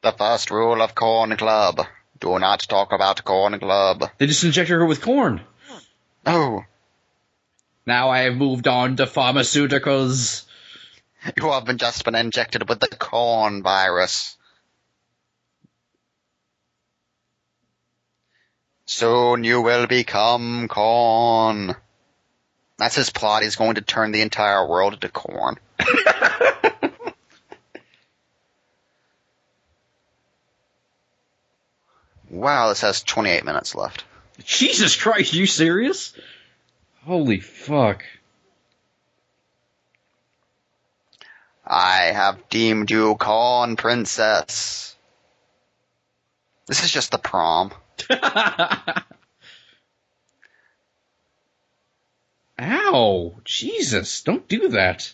The first rule of Corn Club: do not talk about Corn Club. They just injected her with corn. Oh. Now I have moved on to pharmaceuticals. You have just been injected with the corn virus. Soon you will become corn. That's his plot. He's going to turn the entire world into corn. Wow, this has 28 minutes left. Jesus Christ, are you serious? Holy fuck. I have deemed you corn princess. This is just the prom. Ow. Jesus, don't do that.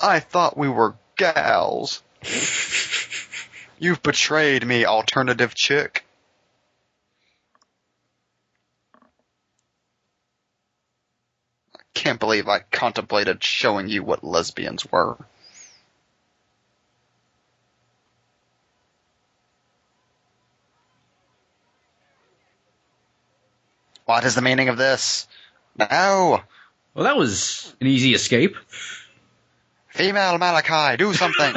I thought we were gals. You've betrayed me, alternative chick. Can't believe I contemplated showing you what lesbians were. What is the meaning of this? No! Well, that was an easy escape. Female Malachi, do something!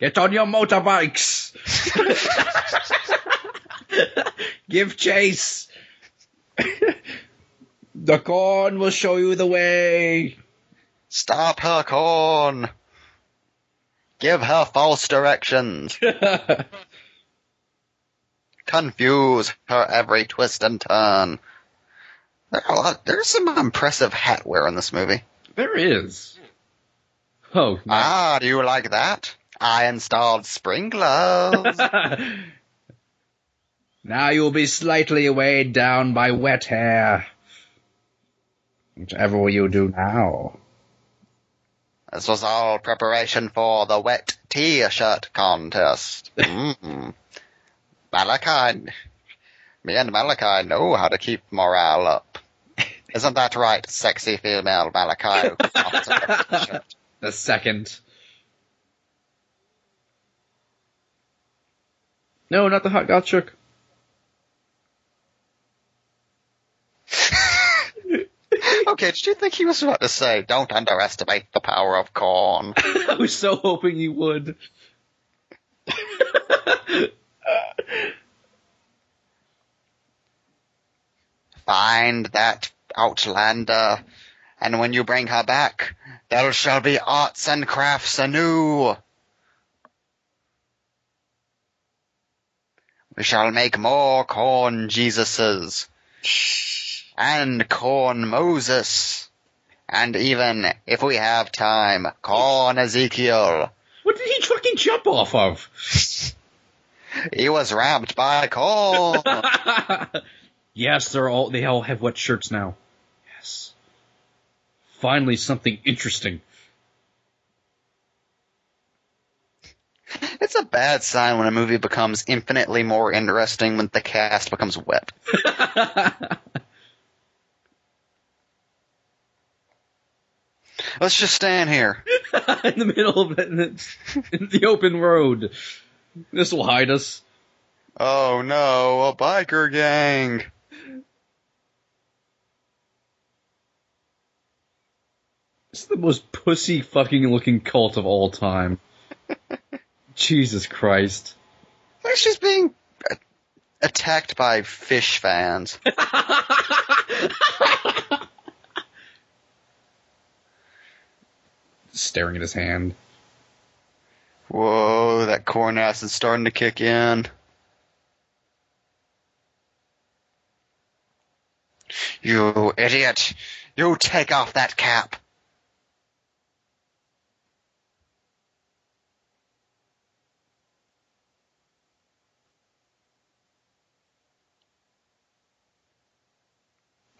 Get on your motorbikes! Give chase! The corn will show you the way. Stop her corn. Give her false directions. Confuse her every twist and turn. There's some impressive hat wear in this movie. There is. Oh. Man. Ah, do you like that? I installed sprinklers. Now you'll be slightly weighed down by wet hair. Whatever you do now. This was all preparation for the wet T-shirt contest. Malachi. Me and Malachi know how to keep morale up. Isn't that right, sexy female Malachi? The second. No, not the hot got shook. Okay, did you think he was about to say, don't underestimate the power of corn? I was so hoping you would. Find that outlander, and when you bring her back, there shall be arts and crafts anew. We shall make more corn Jesuses. And Corn Moses. And even, if we have time, Corn Ezekiel. What did he fucking jump off of? He was wrapped by corn. Yes, they all have wet shirts now. Yes. Finally something interesting. It's a bad sign when a movie becomes infinitely more interesting when the cast becomes wet. Let's just stand here. In the middle of it, in the open road. This will hide us. Oh no, a biker gang. It's the most pussy fucking looking cult of all time. Jesus Christ. It's just being attacked by fish fans. Staring at his hand. Whoa, that corn ass is starting to kick in. You idiot! You take off that cap!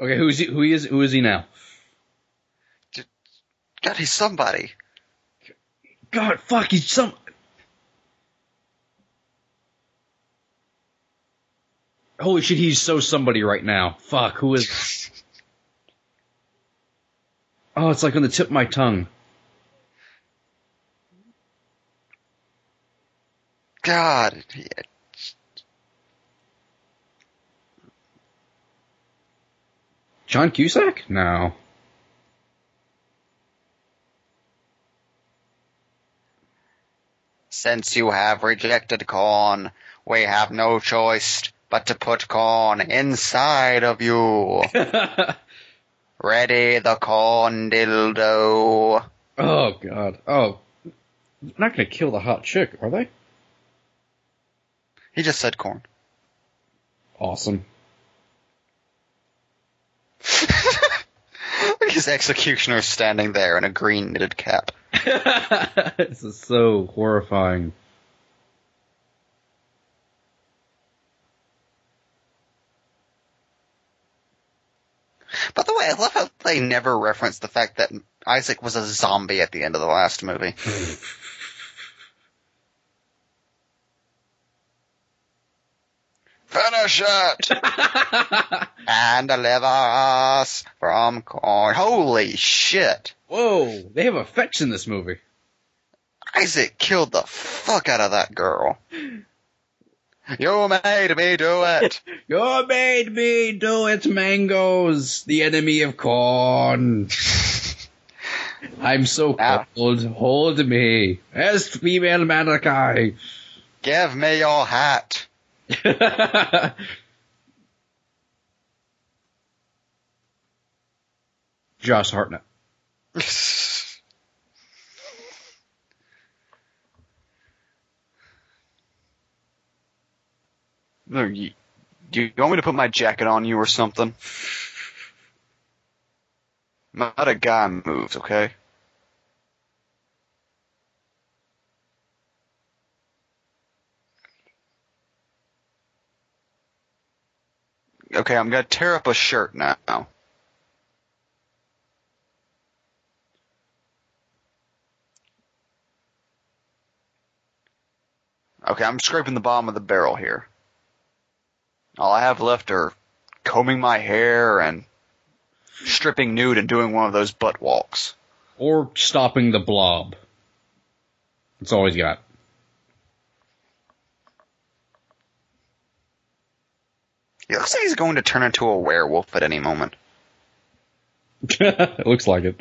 Okay, who is he now? God, he's somebody. God, fuck, he's some. Holy shit, he's so somebody right now. Fuck, who is? Oh, it's like on the tip of my tongue. God. John Cusack? No. Since you have rejected corn, we have no choice but to put corn inside of you. Ready the corn dildo. Oh, God. Oh. They're not going to kill the hot chick, are they? He just said corn. Awesome. His executioner standing there in a green knitted cap. This is so horrifying. By the way, I love how they never reference the fact that Isaac was a zombie at the end of the last movie. Finish it! And deliver us from corn. Holy shit. Whoa, they have effects in this movie. Isaac killed the fuck out of that girl. You made me do it. You made me do it, mangoes. The enemy of corn. I'm so cold. Hold me. As female Malachi. Give me your hat. Josh Hartnett. Do you want me to put my jacket on you or something? Not a guy moves, okay? Okay, I'm going to tear up a shirt now. Okay, I'm scraping the bottom of the barrel here. All I have left are combing my hair and stripping nude and doing one of those butt walks. Or stopping the blob. That's all he's got. It looks like he's going to turn into a werewolf at any moment. It looks like it.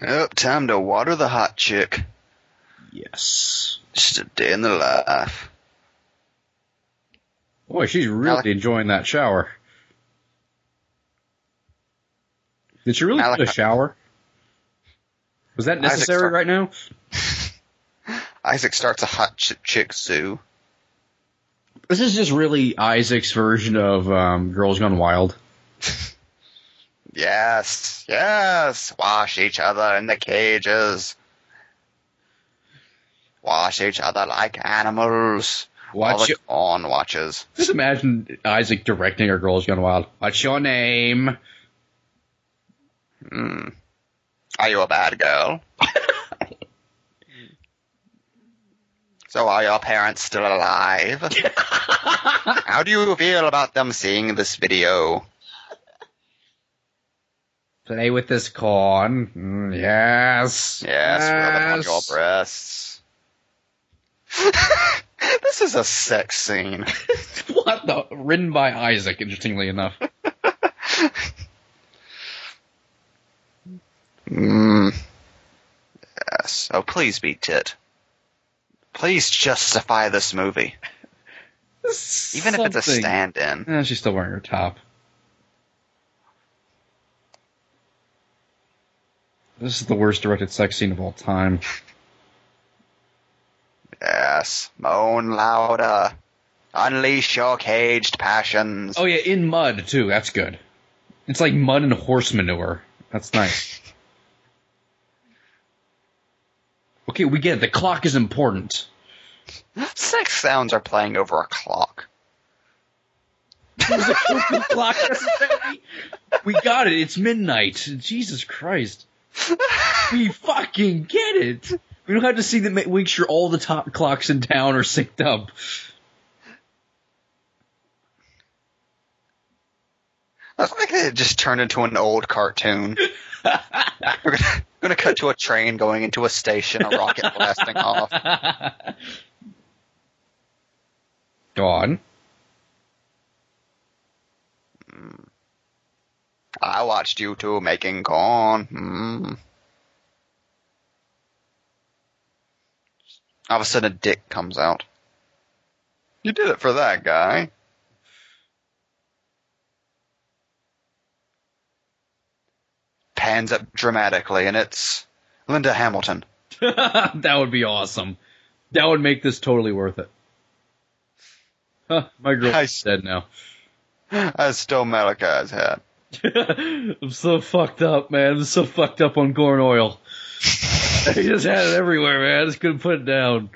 Oh, time to water the hot chick. Yes. Just a day in the life. Boy, she's really enjoying that shower. Did she really get a shower? Was that necessary right now? Isaac starts a hot chick zoo. This is just really Isaac's version of Girls Gone Wild. Yes. Wash each other in the cages. Wash each other like animals. Watch. Just imagine Isaac directing a Girls Gone Wild. What's your name? Are you a bad girl? So are your parents still alive? How do you feel about them seeing this video? Play with this corn. Yes. Yes, rub it on your breasts. This is a sex scene. What the? Written by Isaac, interestingly enough. Yes. Oh, please be tit. Please justify this movie. Even if it's a stand-in. Eh, she's still wearing her top. This is the worst directed sex scene of all time. Yes. Moan louder. Unleash your caged passions. Oh, yeah, in mud, too. That's good. It's like mud and horse manure. That's nice. Okay, we get it. The clock is important. Sex sounds are playing over a clock. There's a cuckoo clock. We got it. It's midnight. Jesus Christ. We fucking get it. We don't have to see that. Make sure all the top clocks in town are synced up. That's like it just turned into an old cartoon. We're going to cut to a train going into a station, a rocket blasting off. Dawn. I watched you two making corn. All of a sudden a dick comes out. You did it for that guy. Pans up dramatically, and it's Linda Hamilton. That would be awesome. That would make this totally worth it. Huh, my girl's dead now. I stole Malachi's hat. I'm so fucked up, man. I'm so fucked up on corn oil. He just had it everywhere, man. I just couldn't put it down.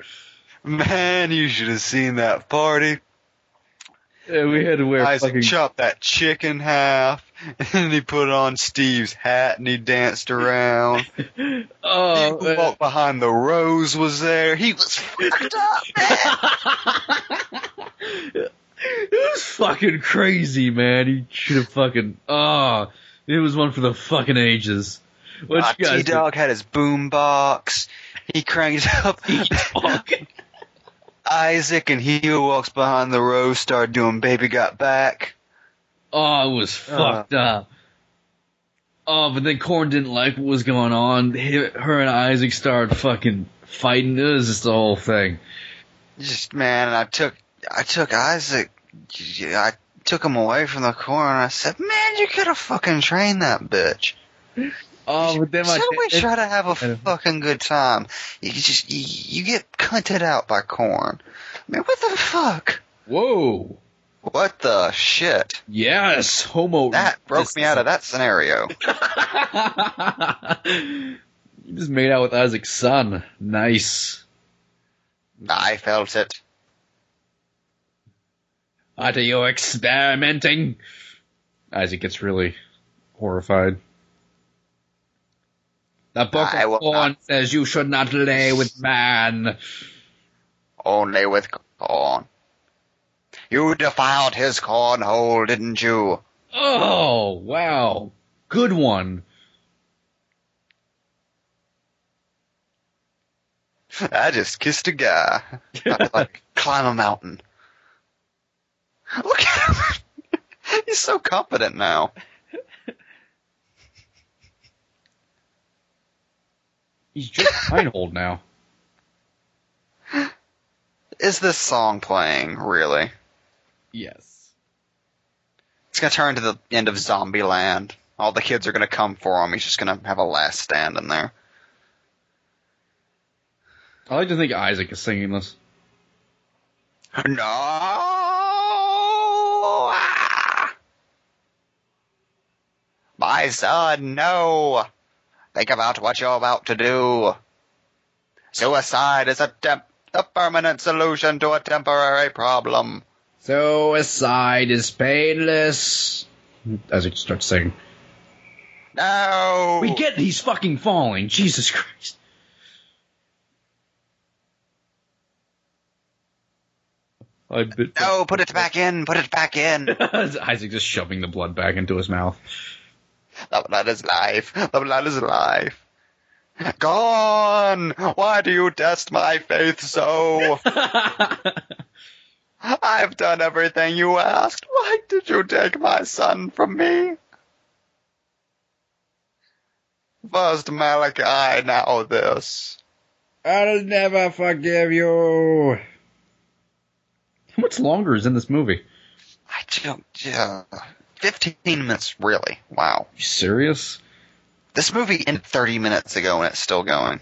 Man, you should have seen that party. Yeah, we had to wear fucking... chopped that chick in half, and he put on Steve's hat, and he danced around. Oh, he walked behind the rose was there. He was fucked up, man. It was fucking crazy, man. He should have fucking... Oh, it was one for the fucking ages. T-Dog had his boombox. He cranked up Isaac, and he who walks behind the row started doing Baby Got Back. Oh, it was fucked up. Oh, but then Korn didn't like what was going on. Her and Isaac started fucking fighting. It was just the whole thing. Just, man, I took Isaac, I took him away from the corner, and I said, man, you could have fucking trained that bitch. Oh, but then we try to have a fucking good time. You get cunted out by corn. Man, what the fuck? Whoa. What the shit? Yes, homo. That broke me out of that scenario. You just made out with Isaac's son. Nice. I felt it. What are you experimenting? Isaac gets really horrified. The book of corn says you should not lay with man. Only with corn. You defiled his cornhole, didn't you? Oh, wow. Good one. I just kissed a guy. Like, climb a mountain. Look at him. He's so confident now. He's just Reinhold now. Is this song playing, really? Yes. It's going to turn to the end of Zombieland. All the kids are going to come for him. He's just going to have a last stand in there. I like to think Isaac is singing this. No! My son, no! Think about what you're about to do. Suicide is a permanent solution to a temporary problem. Suicide is painless. As it starts singing. No! We get he's fucking falling. Jesus Christ. No, put it back in. Put it back in. Isaac just shoving the blood back into his mouth. The blood is life. The blood is life. Gone! Why do you test my faith so? I've done everything you asked. Why did you take my son from me? First Malachi, now this. I'll never forgive you. How much longer is in this movie? I don't... 15 minutes, really. Wow. You serious? This movie ended 30 minutes ago and it's still going.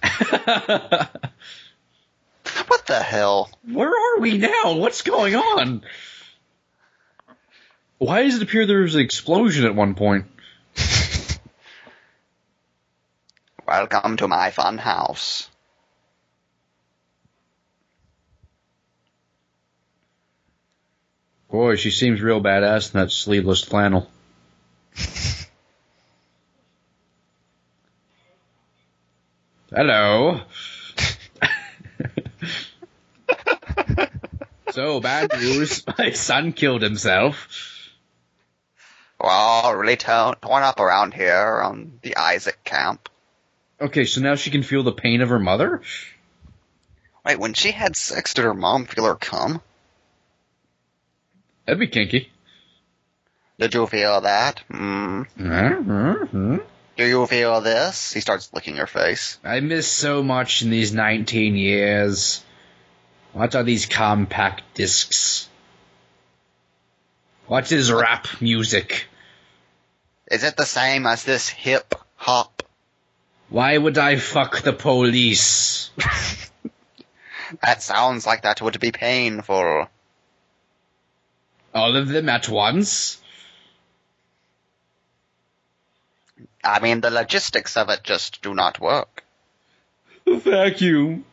What the hell? Where are we now? What's going on? Why does it appear there was an explosion at one point? Welcome to my fun house. Boy, she seems real badass in that sleeveless flannel. Hello. So, bad news. My son killed himself. Well, really torn up around here, around the Isaac camp. Okay, so now she can feel the pain of her mother? Wait, when she had sex, did her mom feel her cum? That'd be kinky. Did you feel that? Mm. Mm-hmm. Do you feel this? He starts licking her face. I miss so much in these 19 years. What are these compact discs? What is rap music? Is it the same as this hip-hop? Why would I fuck the police? That sounds like that would be painful. All of them at once? I mean, the logistics of it just do not work. The vacuum.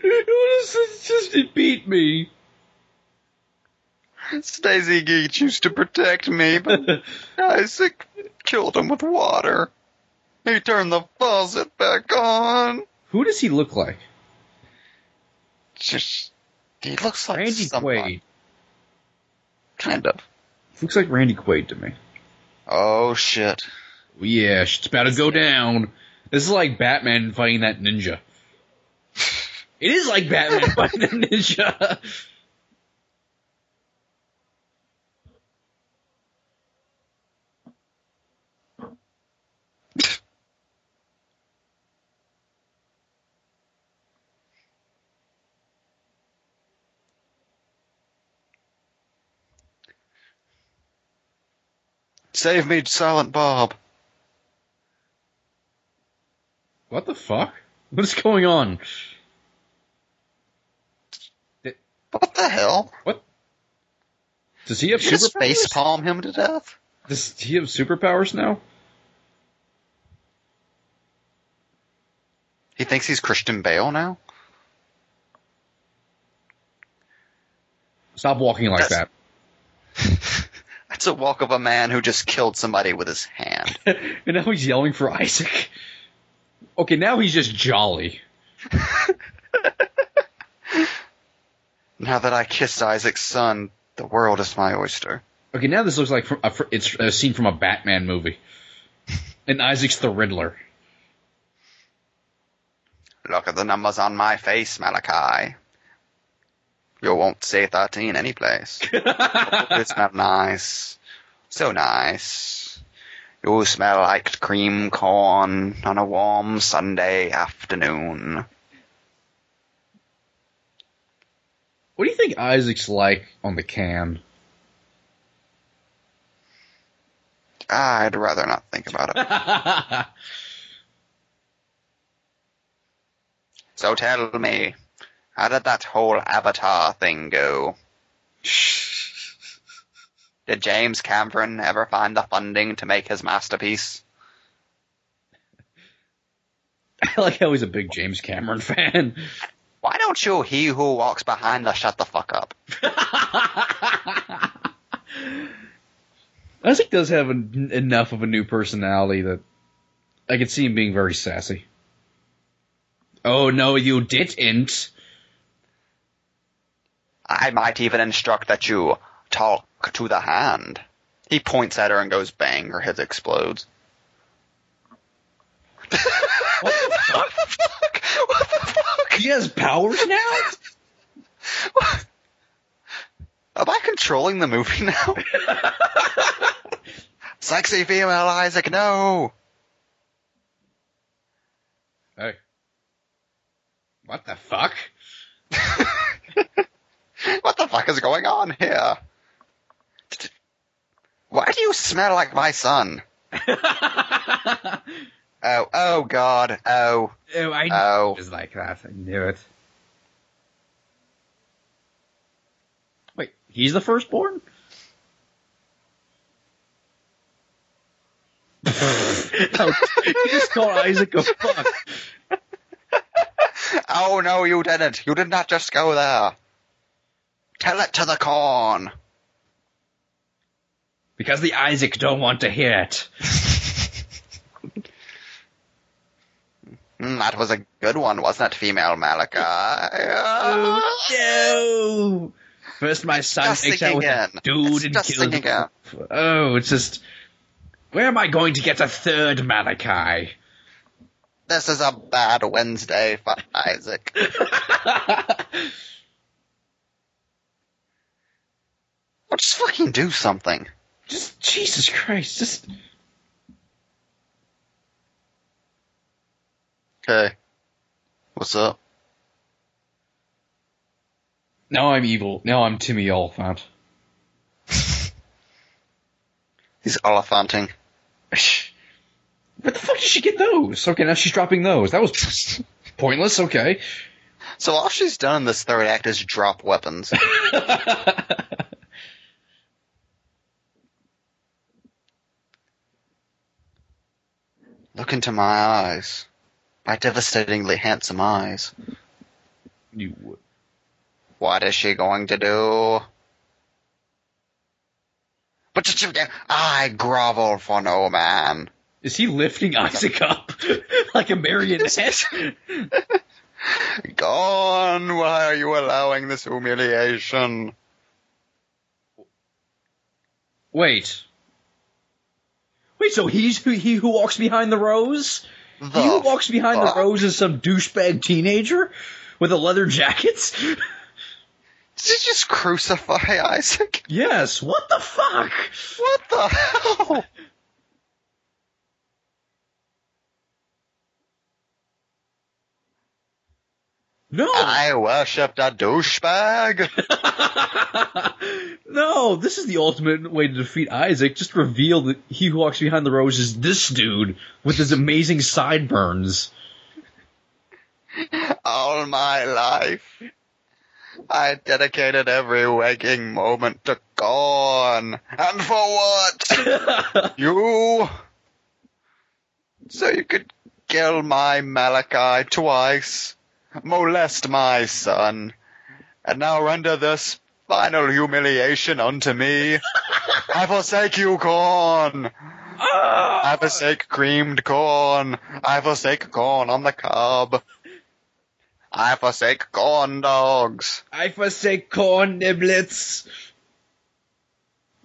It beat me. Stacy Keach used to protect me, but Isaac killed him with water. He turned the faucet back on. Who does he look like? Just, he looks like Randy Quaid. Kind of. Looks like Randy Quaid to me. Oh, shit. Yeah, shit's about to go down. This is like Batman fighting that ninja. It is like Batman fighting that ninja. Save me, Silent Bob. What the fuck? What is going on? What the hell? What? Does he have superpowers? Just facepalm him to death? Does he have superpowers now? He thinks he's Christian Bale now? Stop walking like that. That's a walk of a man who just killed somebody with his hand. And now he's yelling for Isaac. Okay, now he's just jolly. Now that I kissed Isaac's son, the world is my oyster. Okay, now this looks like it's a scene from a Batman movie. And Isaac's the Riddler. Look at the numbers on my face, Malachi. You won't say 13 anyplace. It smells nice. So nice. You smell like cream corn on a warm Sunday afternoon. What do you think Isaac's like on the can? I'd rather not think about it. So tell me, how did that whole Avatar thing go? Did James Cameron ever find the funding to make his masterpiece? I like how he's a big James Cameron fan. Why don't you he who walks behind the shut the fuck up? Isaac does have enough of a new personality that I could see him being very sassy. Oh, no, you didn't. I might even instruct that you talk to the hand. He points at her and goes bang, her head explodes. What the fuck? What the fuck? He has powers now? What? Am I controlling the movie now? Sexy female Isaac, no! Hey. What the fuck? What the fuck is going on here? Why do you smell like my son? Oh, God. Oh, I knew it was like that. I knew it. Wait, he's the firstborn? You just called Isaac a fuck. Oh, no, you didn't. You did not just go there. Tell it to the corn. because the Isaac don't want to hear it. That was a good one, wasn't it, female Malika? Oh, no! First my son takes out with a dude and kills him. Oh, it's just... Where am I going to get a third Malachi? This is a bad Wednesday for Isaac. Well, just fucking do something. Just, Jesus Christ, just... Hey, what's up? Now I'm evil. Now I'm Timmy Oliphant. He's Oliphanting. Where the fuck did she get those? Okay, now she's dropping those. That was pointless, okay. So all she's done in this third act is drop weapons. Look into my eyes. My devastatingly handsome eyes. You would. What is she going to do? But I grovel for no man. Is he lifting Isaac up like a marionette? Gone! Why are you allowing this humiliation? Wait, so he's he who walks behind the rose? He who walks behind the rose is some douchebag teenager with a leather jacket? Did you just crucify Isaac? Yes, what the fuck? What the hell? No! I worshipped a douchebag! No, this is the ultimate way to defeat Isaac. Just reveal that he who walks behind the rose is this dude with his amazing sideburns. All my life, I dedicated every waking moment to Gone. And for what? You? So you could kill my Malachi twice. Molest my son, and now render this final humiliation unto me. I forsake you, corn. I forsake creamed corn. I forsake corn on the cob. I forsake corn dogs. I forsake corn niblets.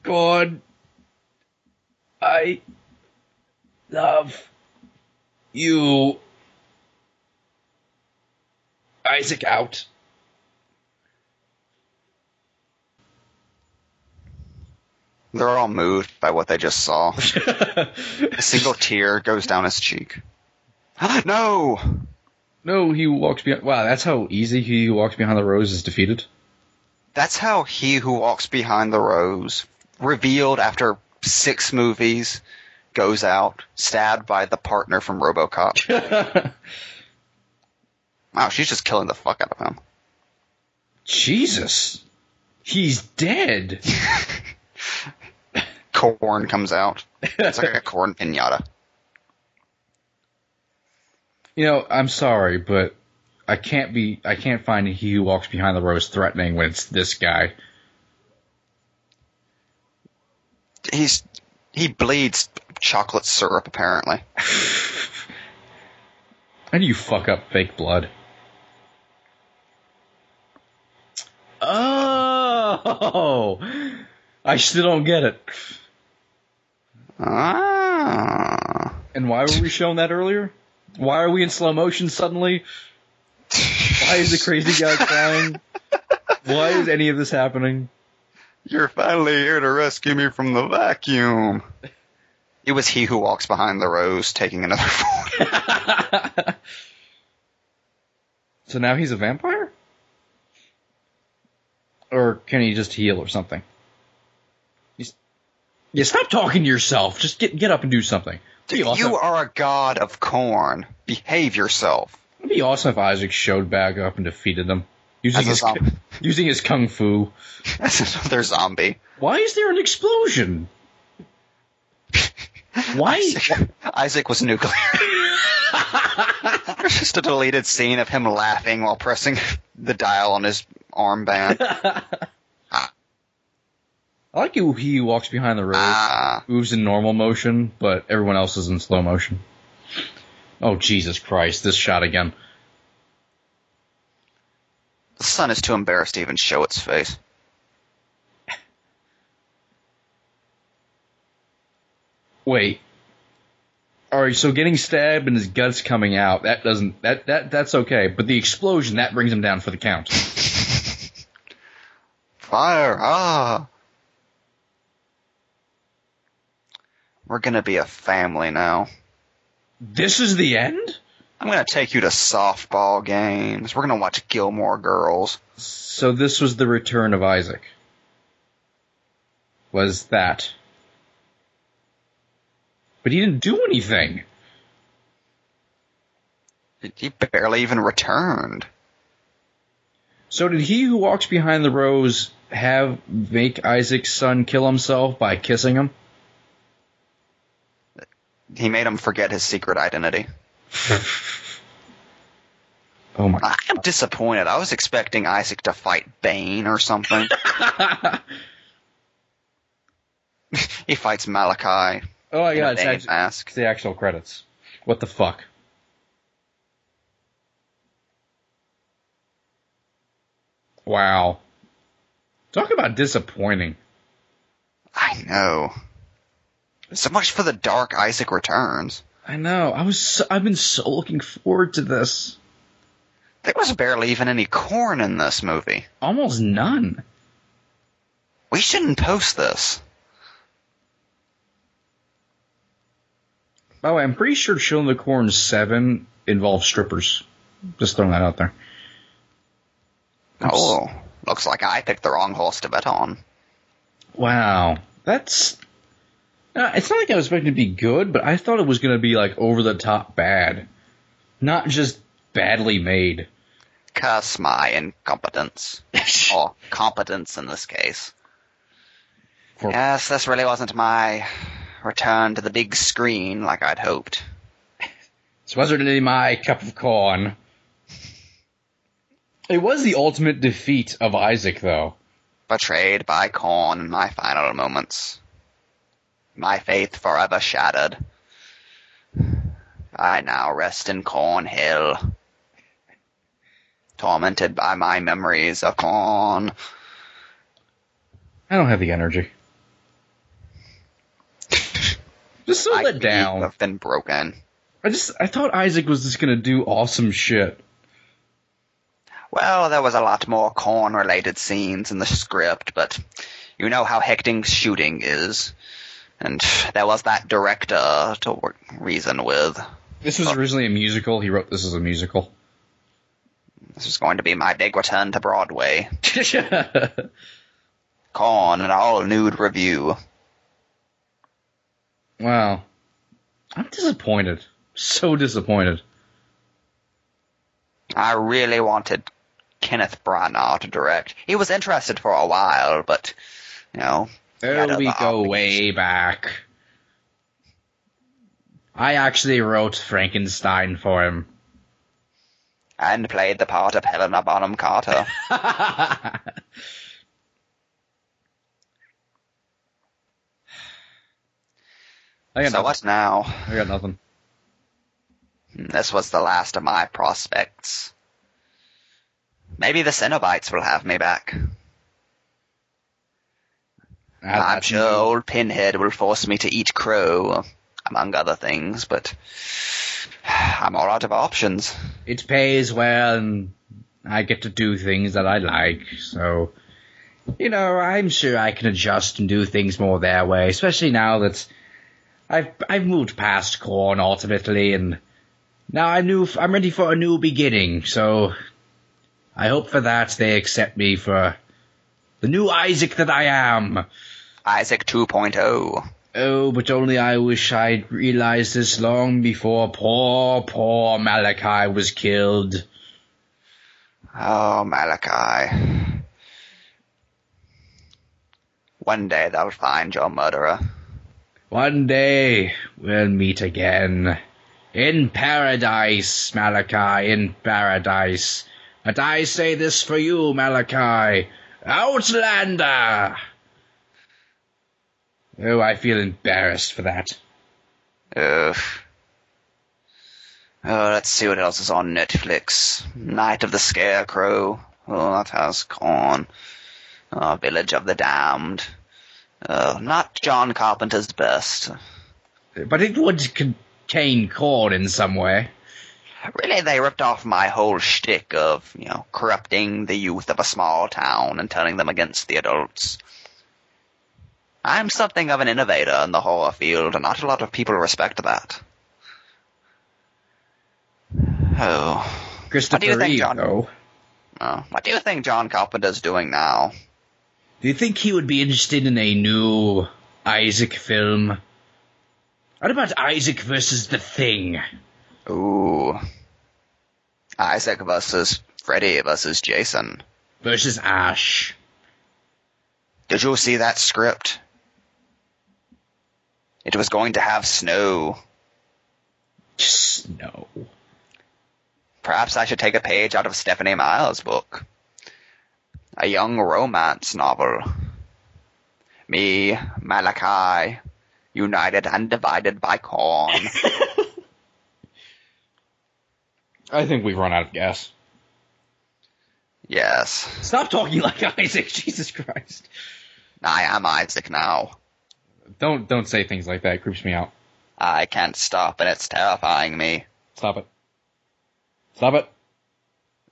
Corn. I love you. Isaac out. They're all moved by what they just saw. A single tear goes down his cheek. No! No, he walks behind... Wow, that's how easy he who walks behind the rose is defeated? That's how he who walks behind the rose, revealed after 6 movies, goes out, stabbed by the partner from RoboCop. Wow, she's just killing the fuck out of him. Jesus. He's dead. Corn comes out. It's like a corn pinata. You know, I'm sorry, but I can't find he who walks behind the rose threatening when it's this guy. He bleeds chocolate syrup, apparently. How do you fuck up fake blood? Oh! I still don't get it. Ah. And why were we shown that earlier? Why are we in slow motion suddenly? Why is the crazy guy crying? Why is any of this happening? You're finally here to rescue me from the vacuum. It was he who walks behind the rose taking another form. So now he's a vampire? Or can he just heal or something? Yeah, stop talking to yourself. Just get up and do something. Dude, awesome. You are a god of corn. Behave yourself. It would be awesome if Isaac showed back up and defeated them. Using his kung fu. That's another zombie. Why is there an explosion? Why? Isaac was nuclear. There's just a deleted scene of him laughing while pressing the dial on his armband. I like it. He walks behind the ropes, moves in normal motion, but everyone else is in slow motion. Oh, Jesus Christ, this shot again. The sun is too embarrassed to even show its face. Wait. All right, so getting stabbed and his guts coming out, that doesn't... That's okay, but the explosion, that brings him down for the count. Fire! Ah! We're gonna be a family now. This is the end? I'm gonna take you to softball games. We're gonna watch Gilmore Girls. So this was the return of Isaac. Was that. But he didn't do anything. He barely even returned. So did he who walks behind the rows make Isaac's son kill himself by kissing him? He made him forget his secret identity. Oh my God. I'm disappointed. I was expecting Isaac to fight Bane or something. He fights Malachi. Oh my God, it's the actual credits. What the fuck? Wow. Talk about disappointing. I know. So much for the Dark Isaac Returns. I know. I've been so looking forward to this. There was barely even any corn in this movie. Almost none. We shouldn't post this. By the way, I'm pretty sure Children of the Corn 7 involves strippers. Just throwing that out there. Oh, looks like I picked the wrong horse to bet on. Wow. That's... it's not like I was expecting it to be good, but I thought it was going to be, like, over-the-top bad. Not just badly made. Curse my incompetence. Or competence in this case. Yes, this really wasn't my return to the big screen like I'd hoped. This wasn't really my cup of corn. It was the ultimate defeat of Isaac, though. Betrayed by corn in my final moments. My faith forever shattered. I now rest in Cornhill, tormented by my memories of corn. I don't have the energy. Just so let down. I've been broken. I thought Isaac was just gonna do awesome shit. Well, there was a lot more corn-related scenes in the script, but you know how hectic shooting is. And there was that director to reason with. This was originally a musical. He wrote this as a musical. This is going to be my big return to Broadway. Corn, an all-nude review. Wow. I'm disappointed. So disappointed. I really wanted Kenneth Branagh to direct. He was interested for a while, but, you know... There we go way back. I actually wrote Frankenstein for him. And played the part of Helena Bonham Carter. So what now? I got nothing. This was the last of my prospects. Maybe the Cenobites will have me back. I'm sure old Pinhead will force me to eat crow, among other things, but I'm all out of options. It pays well, and I get to do things that I like, so, you know, I'm sure I can adjust and do things more their way, especially now that I've moved past corn, ultimately, and now I'm ready for a new beginning, so I hope for that they accept me for the new Isaac that I am. Isaac 2.0. Oh, but only I wish I'd realized this long before poor Malachi was killed. Oh, Malachi. One day they'll find your murderer. One day we'll meet again. In paradise, Malachi, in paradise. And I say this for you, Malachi. Outlander! Oh, I feel embarrassed for that. Ugh. Oh, let's see what else is on Netflix. Night of the Scarecrow. Oh, that has Corn. Oh, Village of the Damned. Oh, not John Carpenter's best. But it would contain Corn in some way. Really, they ripped off my whole shtick of, you know, corrupting the youth of a small town and turning them against the adults. I'm something of an innovator in the horror field, and not a lot of people respect that. Oh. Christopher Reeve, though. What do you think John Carpenter's doing now? Do you think he would be interested in a new Isaac film? What about Isaac versus The Thing? Ooh. Isaac versus Freddy versus Jason. Versus Ash. Did you see that script? It was going to have snow. Snow. Perhaps I should take a page out of Stephanie Meyer's book. A young romance novel. Me, Malachi, united and divided by corn. I think we've run out of gas. Yes. Stop talking like Isaac, Jesus Christ. I am Isaac now. Don't say things like that, it creeps me out. I can't stop, and it's terrifying me. Stop it. Stop it.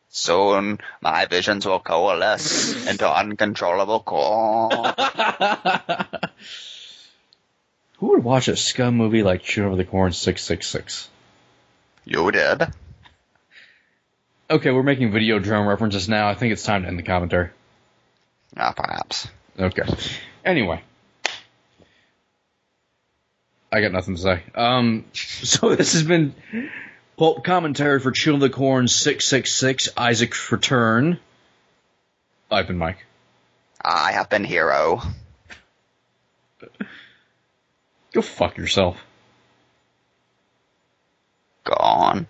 Soon, my visions will coalesce into uncontrollable corn. Who would watch a scum movie like Children of the Corn 666? You did. Okay, we're making video drone references now. I think it's time to end the commentary. Perhaps. Okay. Anyway. I got nothing to say. So this has been Pulp Commentary for Children of the Corn 666, Isaac's Return. I've been Mike. I have been Hero. Go fuck yourself. Gone.